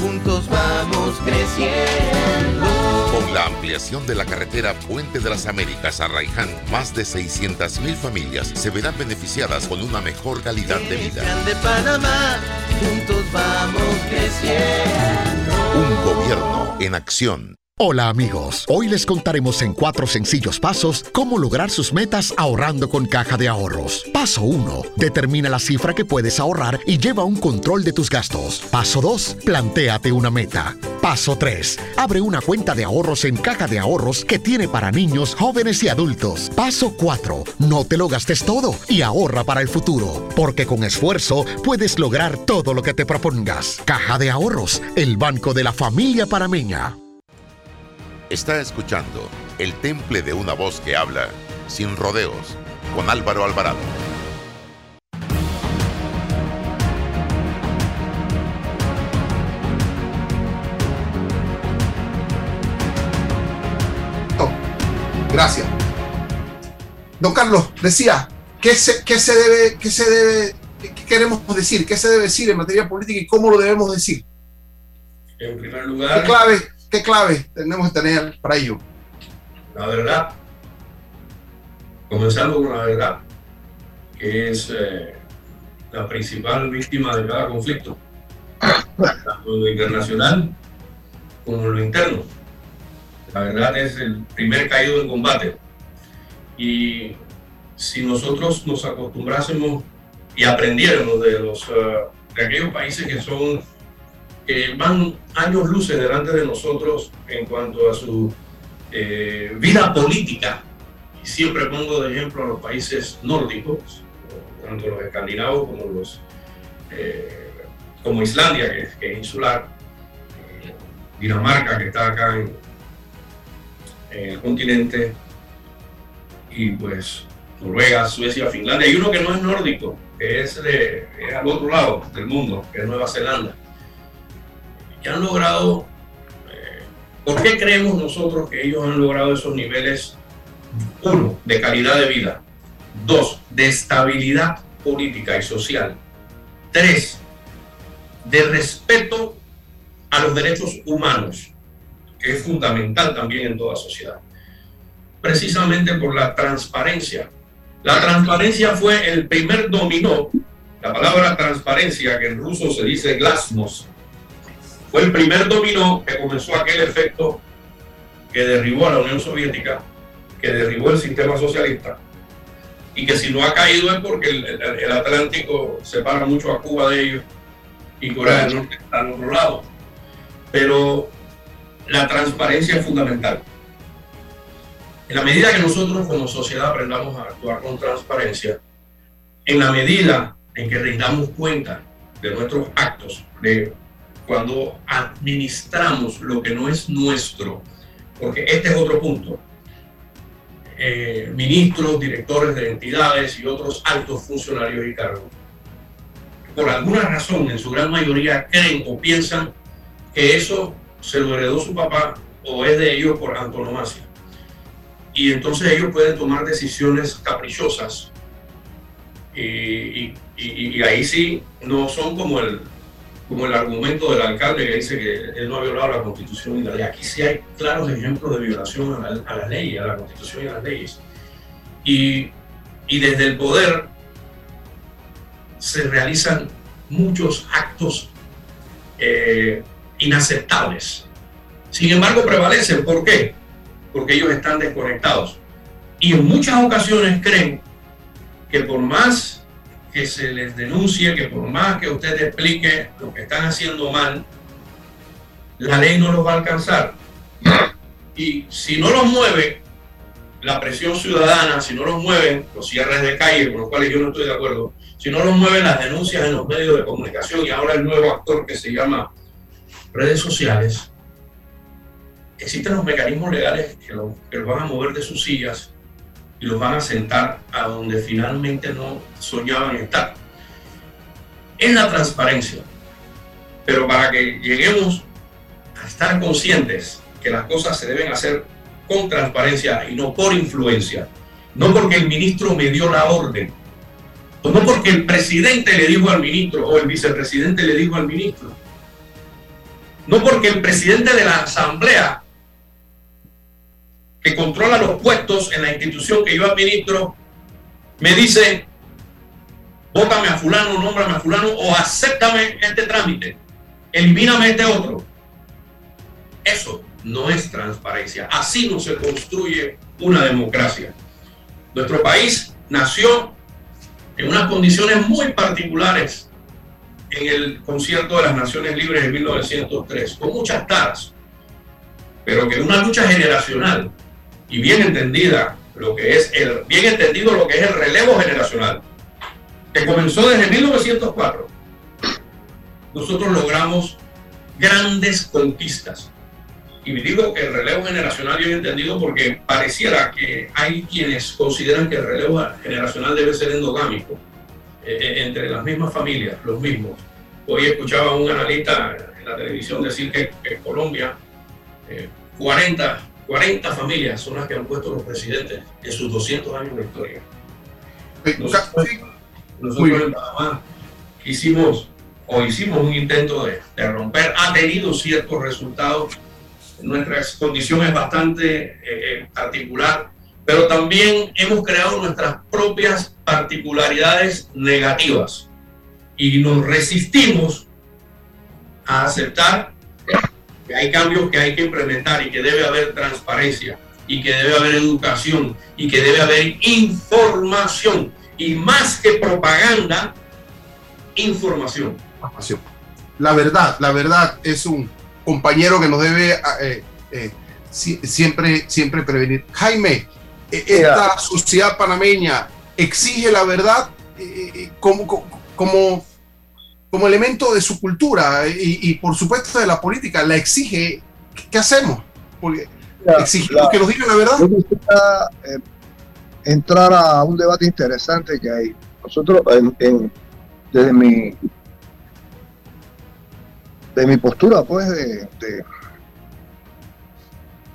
juntos vamos creciendo. Con la ampliación de la carretera Puente de las Américas a Raiján, más de seiscientas mil familias se verán beneficiadas con una mejor calidad de vida. Eres grande, Panamá, juntos vamos creciendo. Un gobierno en acción. Hola amigos, hoy les contaremos en cuatro sencillos pasos cómo lograr sus metas ahorrando con Caja de Ahorros. Paso uno. Determina la cifra que puedes ahorrar y lleva un control de tus gastos. Paso dos. Plantéate una meta. Paso tres. Abre una cuenta de ahorros en Caja de Ahorros que tiene para niños, jóvenes y adultos. Paso cuatro. No te lo gastes todo y ahorra para el futuro, porque con esfuerzo puedes lograr todo lo que te propongas. Caja de Ahorros, el banco de la familia panameña. Está escuchando El Temple de una voz que habla, Sin Rodeos, con Álvaro Alvarado. Oh, gracias. Don Carlos, decía, ¿qué se, qué se debe, qué se debe, qué queremos decir? ¿Qué se debe decir en materia política y cómo lo debemos decir? En primer lugar... ¿Qué clave? ¿Qué clave tenemos que tener para ello? La verdad, comenzando con la verdad, que es eh, la principal víctima de cada conflicto, tanto lo internacional como lo interno. La verdad es el primer caído en combate. Y si nosotros nos acostumbrásemos y aprendiéramos de, los, uh, de aquellos países que son... que van años luces delante de nosotros en cuanto a su eh, vida política. Y siempre pongo de ejemplo a los países nórdicos, tanto los escandinavos como los eh, como Islandia, que, que es insular, eh, Dinamarca, que está acá en, en el continente, y pues Noruega, Suecia, Finlandia. Hay uno que no es nórdico, que es, eh, es al otro lado del mundo, que es Nueva Zelanda. Que han logrado, eh, ¿por qué creemos nosotros que ellos han logrado esos niveles? Uno, de calidad de vida. Dos, de estabilidad política y social. Tres, de respeto a los derechos humanos, que es fundamental también en toda sociedad. Precisamente por la transparencia. La transparencia fue el primer dominó. La palabra transparencia, que en ruso se dice glasnost, fue el primer dominó que comenzó aquel efecto que derribó a la Unión Soviética, que derribó el sistema socialista, y que si no ha caído es porque el, el, el Atlántico separa mucho a Cuba de ellos y Corea del Norte está al otro lado. Pero la transparencia es fundamental. En la medida que nosotros como sociedad aprendamos a actuar con transparencia, en la medida en que rindamos cuenta de nuestros actos, de cuando administramos lo que no es nuestro, porque este es otro punto. Eh, ministros, directores de entidades y otros altos funcionarios y cargos, por alguna razón, en su gran mayoría, creen o piensan que eso se lo heredó su papá o es de ellos por antonomasia. Y entonces ellos pueden tomar decisiones caprichosas. Y, y, y, y ahí sí no son como el, como el argumento del alcalde que dice que él no ha violado la Constitución y la ley. Aquí sí hay claros ejemplos de violación a la, a la ley, a la Constitución y a las leyes. Y, y desde el poder se realizan muchos actos eh, inaceptables. Sin embargo, prevalecen. ¿Por qué? Porque ellos están desconectados. Y en muchas ocasiones creen que por más que se les denuncie, que por más que usted explique lo que están haciendo mal, la ley no los va a alcanzar. Y si no los mueve la presión ciudadana, si no los mueven los cierres de calle, con los cuales yo no estoy de acuerdo, si no los mueven las denuncias en los medios de comunicación y ahora el nuevo actor que se llama redes sociales, existen los mecanismos legales que los, que los van a mover de sus sillas y los van a sentar a donde finalmente no soñaban estar. Es la transparencia. Pero para que lleguemos a estar conscientes que las cosas se deben hacer con transparencia y no por influencia, no porque el ministro me dio la orden, o no porque el presidente le dijo al ministro o el vicepresidente le dijo al ministro, no porque el presidente de la asamblea que controla los puestos en la institución que yo administro, me dice, bótame a fulano, nómbrame a fulano, o acéptame este trámite, elimíname este otro. Eso no es transparencia. Así no se construye una democracia. Nuestro país nació en unas condiciones muy particulares en el concierto de las Naciones Libres de mil novecientos tres, con muchas taras, pero que una lucha generacional, y bien entendida lo que es el bien entendido lo que es el relevo generacional que comenzó desde mil novecientos cuatro, nosotros logramos grandes conquistas. Y digo que el relevo generacional bien entendido porque pareciera que hay quienes consideran que el relevo generacional debe ser endogámico, eh, entre las mismas familias, los mismos. Hoy escuchaba a un analista en la televisión decir que, que Colombia, eh, cuarenta familias son las que han puesto los presidentes en sus doscientos años de historia. Nosotros, nosotros en Panamá hicimos o hicimos un intento de, de romper, ha tenido ciertos resultados. Nuestra condición es bastante eh, particular, pero también hemos creado nuestras propias particularidades negativas y nos resistimos a aceptar que hay cambios que hay que implementar y que debe haber transparencia y que debe haber educación y que debe haber información y más que propaganda, información. La verdad, la verdad es un compañero que nos debe eh, eh, siempre, siempre prevenir. Jaime, esta sociedad panameña exige la verdad eh, como, como como elemento de su cultura y, y por supuesto de la política, la exige. ¿Qué hacemos? Porque exigimos que nos digan la verdad. Yo quisiera eh, entrar a un debate interesante que hay. Nosotros, en, en, desde mi de mi postura, pues, de, de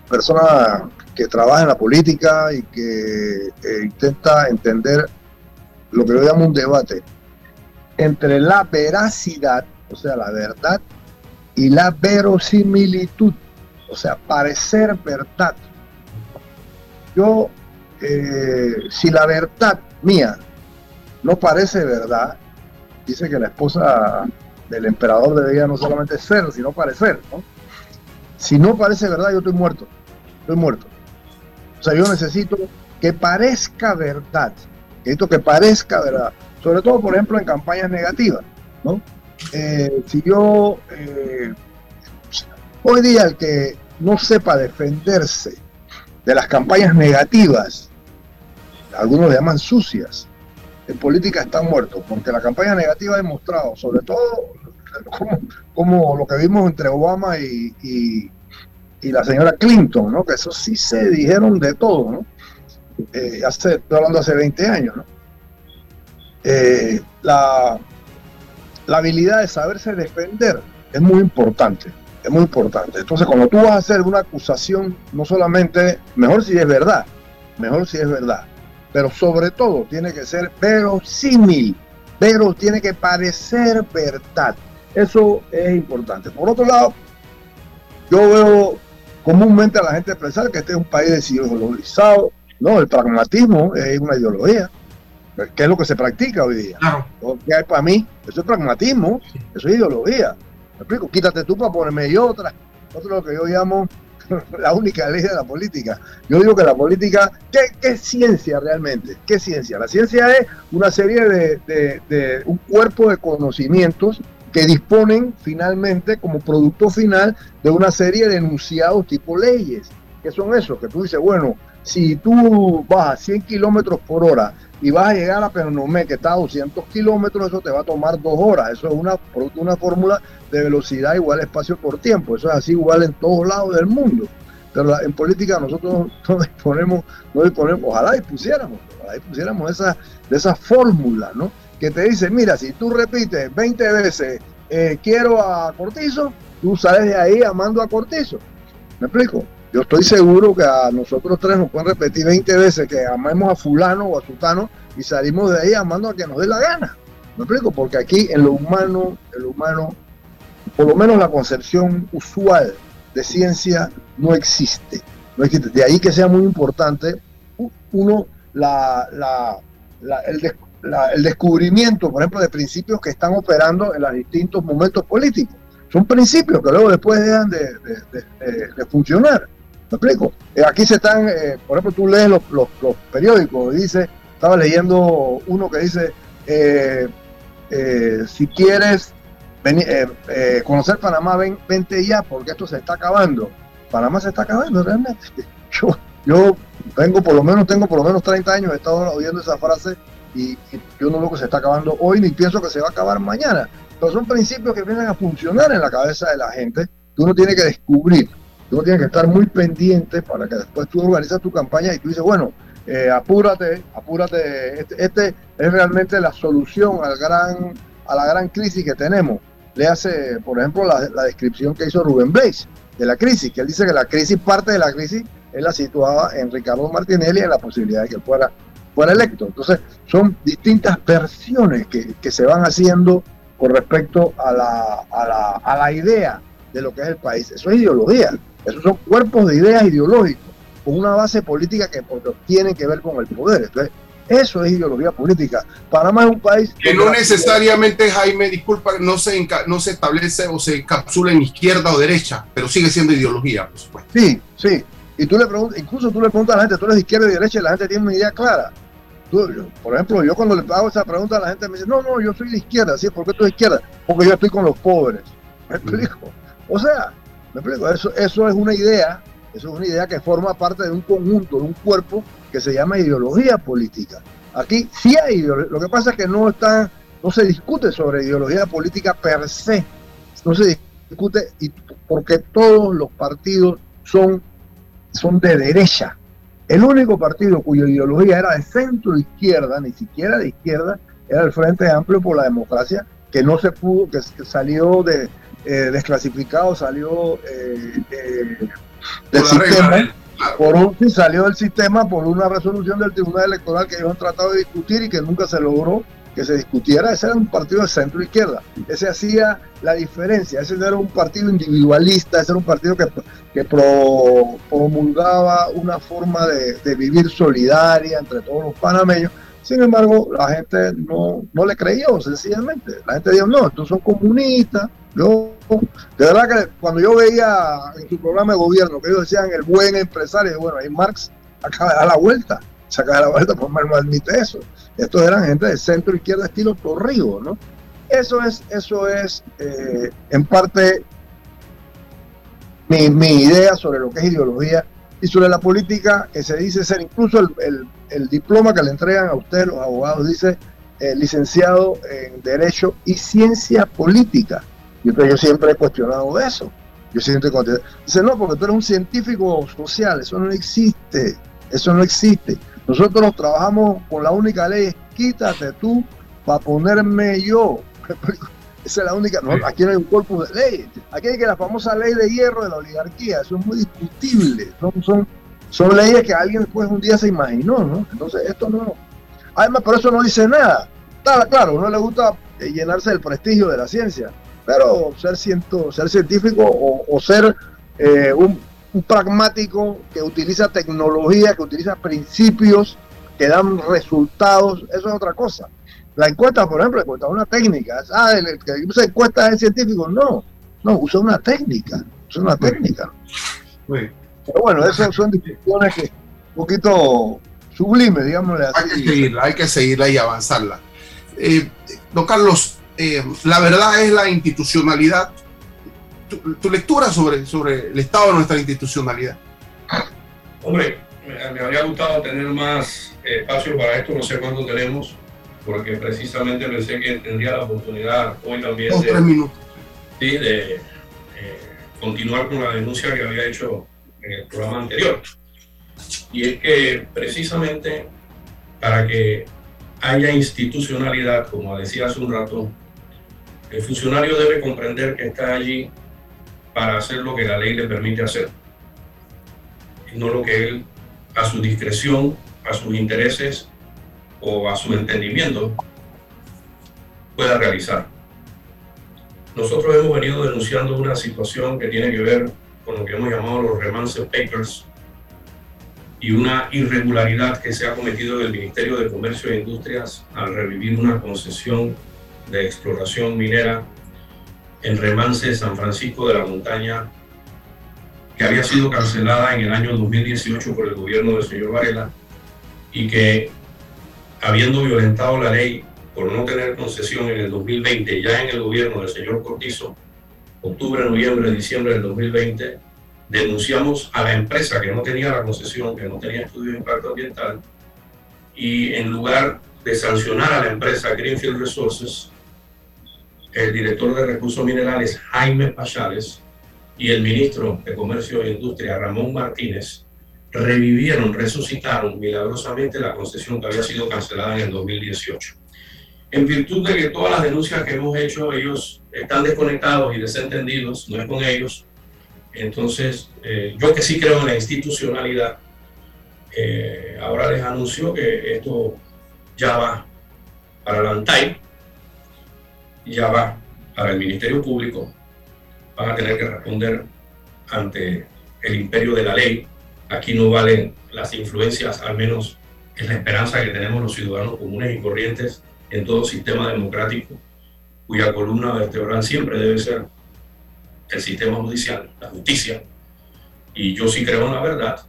persona que trabaja en la política y que eh, intenta entender lo que yo llamo un debate entre la veracidad, o sea, la verdad, y la verosimilitud, o sea, parecer verdad. Yo, eh, si la verdad mía no parece verdad, dice que la esposa del emperador debía no solamente ser, sino parecer, ¿no? Si no parece verdad, yo estoy muerto, estoy muerto. O sea, yo necesito que parezca verdad, necesito que parezca verdad. Sobre todo, por ejemplo, en campañas negativas, ¿no? Eh, si yo, eh, hoy día el que no sepa defenderse de las campañas negativas, algunos le llaman sucias, en política están muertos, porque la campaña negativa ha demostrado, sobre todo como, como lo que vimos entre Obama y, y, y la señora Clinton, ¿no? Que eso sí se dijeron de todo, ¿no? Eh, hace, estoy hablando hace veinte años, ¿no? Eh, la, la habilidad de saberse defender es muy importante, es muy importante. Entonces, cuando tú vas a hacer una acusación, no solamente, mejor si es verdad, mejor si es verdad, pero sobre todo tiene que ser verosímil, pero tiene que parecer verdad. Eso es importante. Por otro lado, yo veo comúnmente a la gente pensar que este es un país desideologizado. No, el pragmatismo es una ideología, que es lo que se practica hoy día. Claro. Lo que hay para mí, eso es pragmatismo, eso es ideología. ¿Me explico? Quítate tú para ponerme yo otra. Otro lo que yo llamo la única ley de la política. Yo digo que la política, ¿qué, qué es ciencia realmente? ¿Qué es ciencia? La ciencia es una serie de, de, de un cuerpo de conocimientos que disponen finalmente como producto final de una serie de enunciados tipo leyes. ¿Qué son esos? Que tú dices, bueno, si tú vas a cien kilómetros por hora y vas a llegar a Penonomé, que está a doscientos kilómetros, eso te va a tomar dos horas. Eso es una, una fórmula de velocidad igual espacio por tiempo. Eso es así igual en todos lados del mundo. Pero la, en política nosotros no disponemos, no disponemos, ojalá dispusiéramos, ojalá dispusiéramos esa, de esa fórmula, ¿no? Que te dice, mira, si tú repites veinte veces, eh, quiero a Cortizo, tú sales de ahí amando a Cortizo. ¿Me explico? Yo estoy seguro que a nosotros tres nos pueden repetir veinte veces que amemos a fulano o a sutano y salimos de ahí amando a quien nos dé la gana. ¿Me explico? Porque aquí en lo humano, en lo humano, por lo menos la concepción usual de ciencia no existe. No existe. De ahí que sea muy importante uno la, la, la, el, la, el descubrimiento, por ejemplo, de principios que están operando en los distintos momentos políticos. Son principios que luego después dejan de, de, de, de, de funcionar. ¿Me explico? Eh, aquí se están, eh, por ejemplo, tú lees los, los, los periódicos y dice, estaba leyendo uno que dice, eh, eh, si quieres ven, eh, eh, conocer Panamá, ven, vente ya, porque esto se está acabando. Panamá se está acabando realmente. Yo, yo tengo por lo menos, tengo por lo menos treinta años, he estado oyendo esa frase y, y yo no veo que se está acabando hoy, ni pienso que se va a acabar mañana. Pero son principios que vienen a funcionar en la cabeza de la gente, que uno tiene que descubrir. Tú tienes que estar muy pendiente para que después tú organizas tu campaña y tú dices, bueno, eh, apúrate, apúrate, este, este es realmente la solución al gran, a la gran crisis que tenemos. Le hace, por ejemplo, la, la descripción que hizo Rubén Blades de la crisis, que él dice que la crisis, parte de la crisis, él la situaba en Ricardo Martinelli, en la posibilidad de que fuera, fuera electo. Entonces, son distintas versiones que, que se van haciendo con respecto a la, a la, a la idea de lo que es el país. Eso es ideología. Esos son cuerpos de ideas ideológicos, con una base política que tiene que ver con el poder. Entonces, eso es ideología política. Panamá es un país... Que no necesariamente, Jaime, disculpa, no se, enca- no se establece o se encapsula en izquierda o derecha, pero sigue siendo ideología, por supuesto. Sí, sí. Y tú le preguntas, incluso tú le preguntas a la gente, tú eres de izquierda y derecha, y la gente tiene una idea clara. Tú, yo, por ejemplo, yo cuando le hago esa pregunta a la gente me dice, no, no, yo soy de izquierda. ¿Sí? ¿Por qué tú eres de izquierda? Porque yo estoy con los pobres. ¿Me explico? O sea... ¿Me explico? Eso, eso es una idea, eso es una idea que forma parte de un conjunto, de un cuerpo que se llama ideología política. Aquí sí hay ideología, lo que pasa es que no está, no se discute sobre ideología política per se, no se discute y, porque todos los partidos son, son de derecha. El único partido cuya ideología era de centro izquierda, ni siquiera de izquierda, era el Frente Amplio por la Democracia, que no se pudo, que, que salió de... Eh, desclasificado, salió eh, eh, del por sistema, regla, claro. por un, sí, salió del sistema por una resolución del Tribunal Electoral que ellos han tratado de discutir y que nunca se logró que se discutiera. Ese era un partido de centro izquierda, ese hacía la diferencia, ese no era un partido individualista, ese era un partido que, que pro, promulgaba una forma de, de vivir solidaria entre todos los panameños. Sin embargo, la gente no, no le creyó, sencillamente. La gente dijo, no, estos son comunistas. Yo, de verdad que cuando yo veía en su programa de gobierno que ellos decían el buen empresario, bueno, ahí Marx acaba de dar la vuelta, se acaba de dar la vuelta, por pues no admite eso. Estos eran gente de centro izquierda estilo Torrigo, ¿no? Eso es, eso es eh, en parte mi, mi idea sobre lo que es ideología y sobre la política que se dice ser, incluso el, el, el diploma que le entregan a ustedes los abogados dice eh, licenciado en Derecho y Ciencia Política. Y entonces yo siempre he cuestionado eso. Yo siempre he Dice, no, porque tú eres un científico social, eso no existe, eso no existe. Nosotros trabajamos con la única ley, quítate tú para ponerme yo. Esa es la única, no, aquí no hay un cuerpo de leyes. Aquí hay que la famosa ley de hierro de la oligarquía, eso es muy discutible. Son, son, son leyes que alguien después un día se imaginó, ¿no? Entonces esto no. Además, por eso no dice nada. Está claro, a uno le gusta llenarse del prestigio de la ciencia, pero ser, ciento, ser científico o, o ser eh, un, un pragmático que utiliza tecnología, que utiliza principios, que dan resultados, eso es otra cosa. La encuesta, por ejemplo, encuesta una técnica. Ah, el que usa encuestas es científico. No, no, usa una técnica. Usa una técnica. Uy. Pero bueno, esas son discusiones que un poquito sublimes, digámosle así. Hay que seguirla, hay que seguirla y avanzarla. Eh, don Carlos, eh, la verdad es la institucionalidad. Tu, tu lectura sobre, sobre el estado de nuestra institucionalidad. Hombre, me, me habría gustado tener más eh, espacio para esto, no sé cuánto tenemos. Porque precisamente pensé que tendría la oportunidad hoy también oh, de, sí, de eh, continuar con la denuncia que había hecho en el programa anterior. Y es que precisamente para que haya institucionalidad, como decía hace un rato, el funcionario debe comprender que está allí para hacer lo que la ley le permite hacer, y no lo que él, a su discreción, a sus intereses, o a su entendimiento pueda realizar. Nosotros hemos venido denunciando una situación que tiene que ver con lo que hemos llamado los Remanse Papers y una irregularidad que se ha cometido en el Ministerio de Comercio e Industrias al revivir una concesión de exploración minera en Remanse San Francisco de la Montaña, que había sido cancelada en el año dos mil dieciocho por el gobierno del señor Varela y que, habiendo violentado la ley por no tener concesión en el dos mil veinte, ya en el gobierno del señor Cortizo, octubre, noviembre, diciembre del dos mil veinte, denunciamos a la empresa que no tenía la concesión, que no tenía estudio de impacto ambiental, y en lugar de sancionar a la empresa Greenfield Resources, el director de Recursos Minerales, Jaime Pachales, y el ministro de Comercio e Industria, Ramón Martínez, revivieron, resucitaron milagrosamente la concesión que había sido cancelada en el dos mil dieciocho. En virtud de que todas las denuncias que hemos hecho, ellos están desconectados y desentendidos, no es con ellos. Entonces, eh, yo que sí creo en la institucionalidad, eh, ahora les anuncio que esto ya va para la ANTAI, ya va para el Ministerio Público, van a tener que responder ante el imperio de la ley. Aquí no valen las influencias, al menos es la esperanza que tenemos los ciudadanos comunes y corrientes en todo sistema democrático, cuya columna vertebral siempre debe ser el sistema judicial, la justicia. Y yo sí creo en la verdad,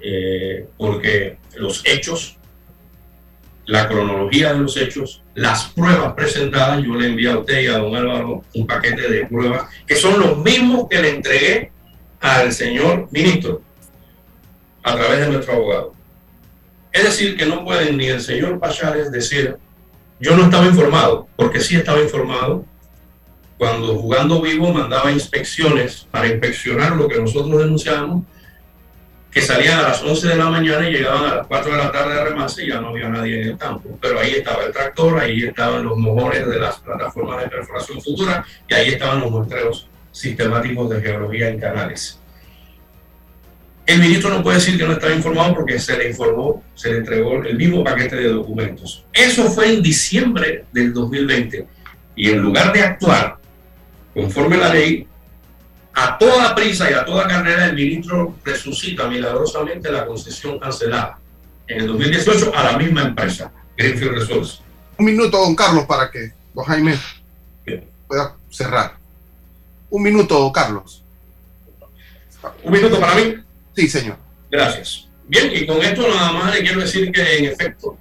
eh, porque los hechos, la cronología de los hechos, las pruebas presentadas, yo le envié a usted y a don Álvaro un paquete de pruebas, que son los mismos que le entregué al señor ministro, a través de nuestro abogado. Es decir, que no pueden ni el señor Pachales decir, yo no estaba informado, porque sí estaba informado, cuando jugando vivo mandaba inspecciones para inspeccionar lo que nosotros denunciábamos, que salían a las once de la mañana y llegaban a las cuatro de la tarde a Remanse y ya no había nadie en el campo. Pero ahí estaba el tractor, ahí estaban los mojones de las plataformas de perforación futura y ahí estaban los muestreos sistemáticos de geología en canales. El ministro no puede decir que no estaba informado porque se le informó, se le entregó el mismo paquete de documentos. Eso fue en diciembre del dos mil veinte. Y en lugar de actuar conforme la ley, a toda prisa y a toda carrera, el ministro resucita milagrosamente la concesión cancelada en el dos mil dieciocho a la misma empresa, Greenfield Resources. Un minuto, don Carlos, para que don Jaime pueda cerrar. Un minuto, don Carlos. Un minuto para mí. Sí, señor. Gracias. Bien, y con esto nada más le quiero decir que en efecto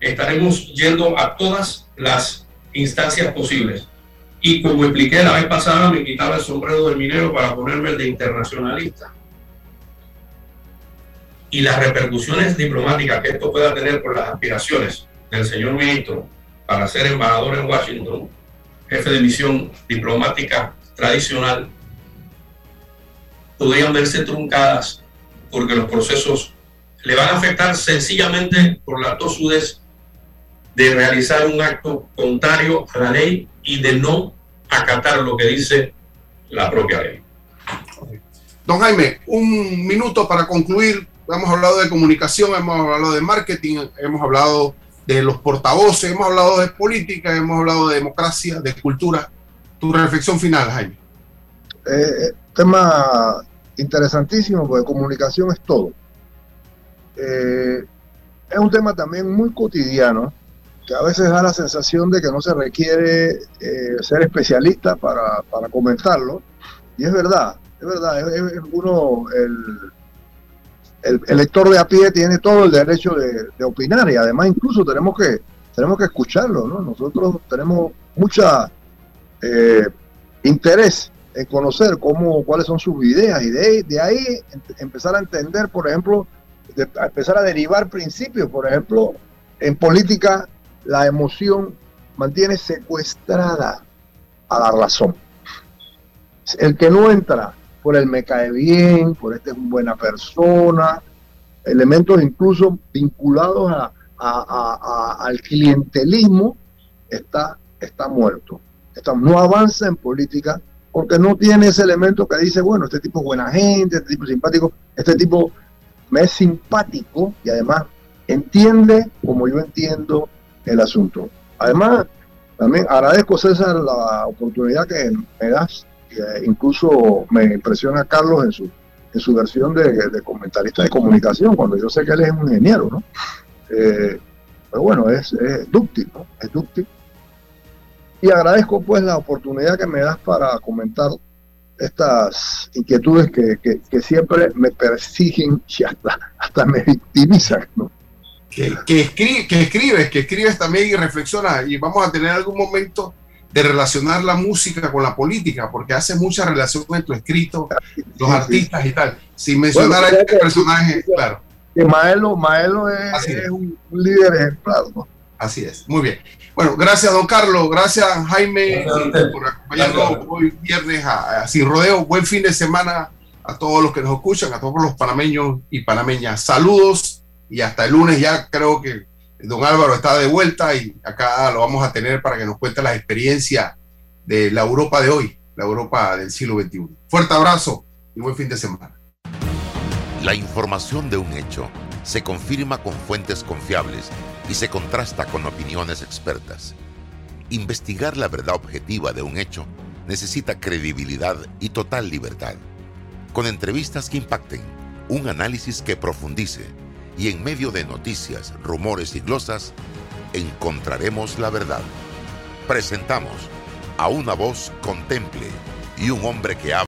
estaremos yendo a todas las instancias posibles. Y como expliqué la vez pasada, me quitaba el sombrero del minero para ponerme el de internacionalista. Y las repercusiones diplomáticas que esto pueda tener por las aspiraciones del señor ministro para ser embajador en Washington, jefe de misión diplomática tradicional, podrían verse truncadas porque los procesos le van a afectar sencillamente por la tosudez de realizar un acto contrario a la ley y de no acatar lo que dice la propia ley. Don Jaime, un minuto para concluir. Hemos hablado de comunicación, hemos hablado de marketing, hemos hablado de los portavoces, hemos hablado de política, hemos hablado de democracia, de cultura. Tu reflexión final, Jaime. Eh, tema interesantísimo, porque comunicación es todo. Eh, es un tema también muy cotidiano, que a veces da la sensación de que no se requiere eh, ser especialista para, para comentarlo, y es verdad, es verdad, es, es uno, el, el, el lector de a pie tiene todo el derecho de, de opinar, y además incluso tenemos que, tenemos que escucharlo, ¿no? Nosotros tenemos mucha eh, interés en conocer cómo, cuáles son sus ideas, y de, de ahí empezar a entender, por ejemplo, de, a empezar a derivar principios. Por ejemplo, en política, la emoción mantiene secuestrada a la razón. El que no entra por el me cae bien, por este es una buena persona, elementos incluso vinculados a, a, a, a, al clientelismo, está, está muerto. Está, no avanza en política porque no tiene ese elemento que dice, bueno, este tipo es buena gente, este tipo es simpático, este tipo me es simpático y además entiende como yo entiendo el asunto. Además, también agradezco, César, la oportunidad que me das, que incluso me impresiona Carlos en su en su versión de, de comentarista de comunicación, cuando yo sé que él es un ingeniero, ¿no? Eh, pero bueno, es, es dúctil, ¿no? Es dúctil. Y agradezco, pues, la oportunidad que me das para comentar estas inquietudes que, que, que siempre me persiguen y hasta, hasta me victimizan, ¿no? Que, que, escribe, que escribes, que escribes también y reflexionas, y vamos a tener algún momento de relacionar la música con la política, porque hace mucha relación con tu escrito, los sí, artistas sí. y tal. Sin mencionar bueno, a este que, personaje, que, claro. Que Maelo, Maelo es, es un líder ejemplar, ¿no? Así es, muy bien. Bueno, gracias, don Carlos, gracias, Jaime, gracias por acompañarnos gracias. Hoy viernes a, a Sin Rodeo. Buen fin de semana a todos los que nos escuchan, a todos los panameños y panameñas. Saludos. Y hasta el lunes ya creo que don Álvaro está de vuelta y acá lo vamos a tener para que nos cuente las experiencias de la Europa de hoy, la Europa del siglo veintiuno. Fuerte abrazo y buen fin de semana. La información de un hecho se confirma con fuentes confiables y se contrasta con opiniones expertas. Investigar la verdad objetiva de un hecho necesita credibilidad y total libertad. Con entrevistas que impacten, un análisis que profundice, y en medio de noticias, rumores y glosas, encontraremos la verdad. Presentamos a una voz contemple y un hombre que habla.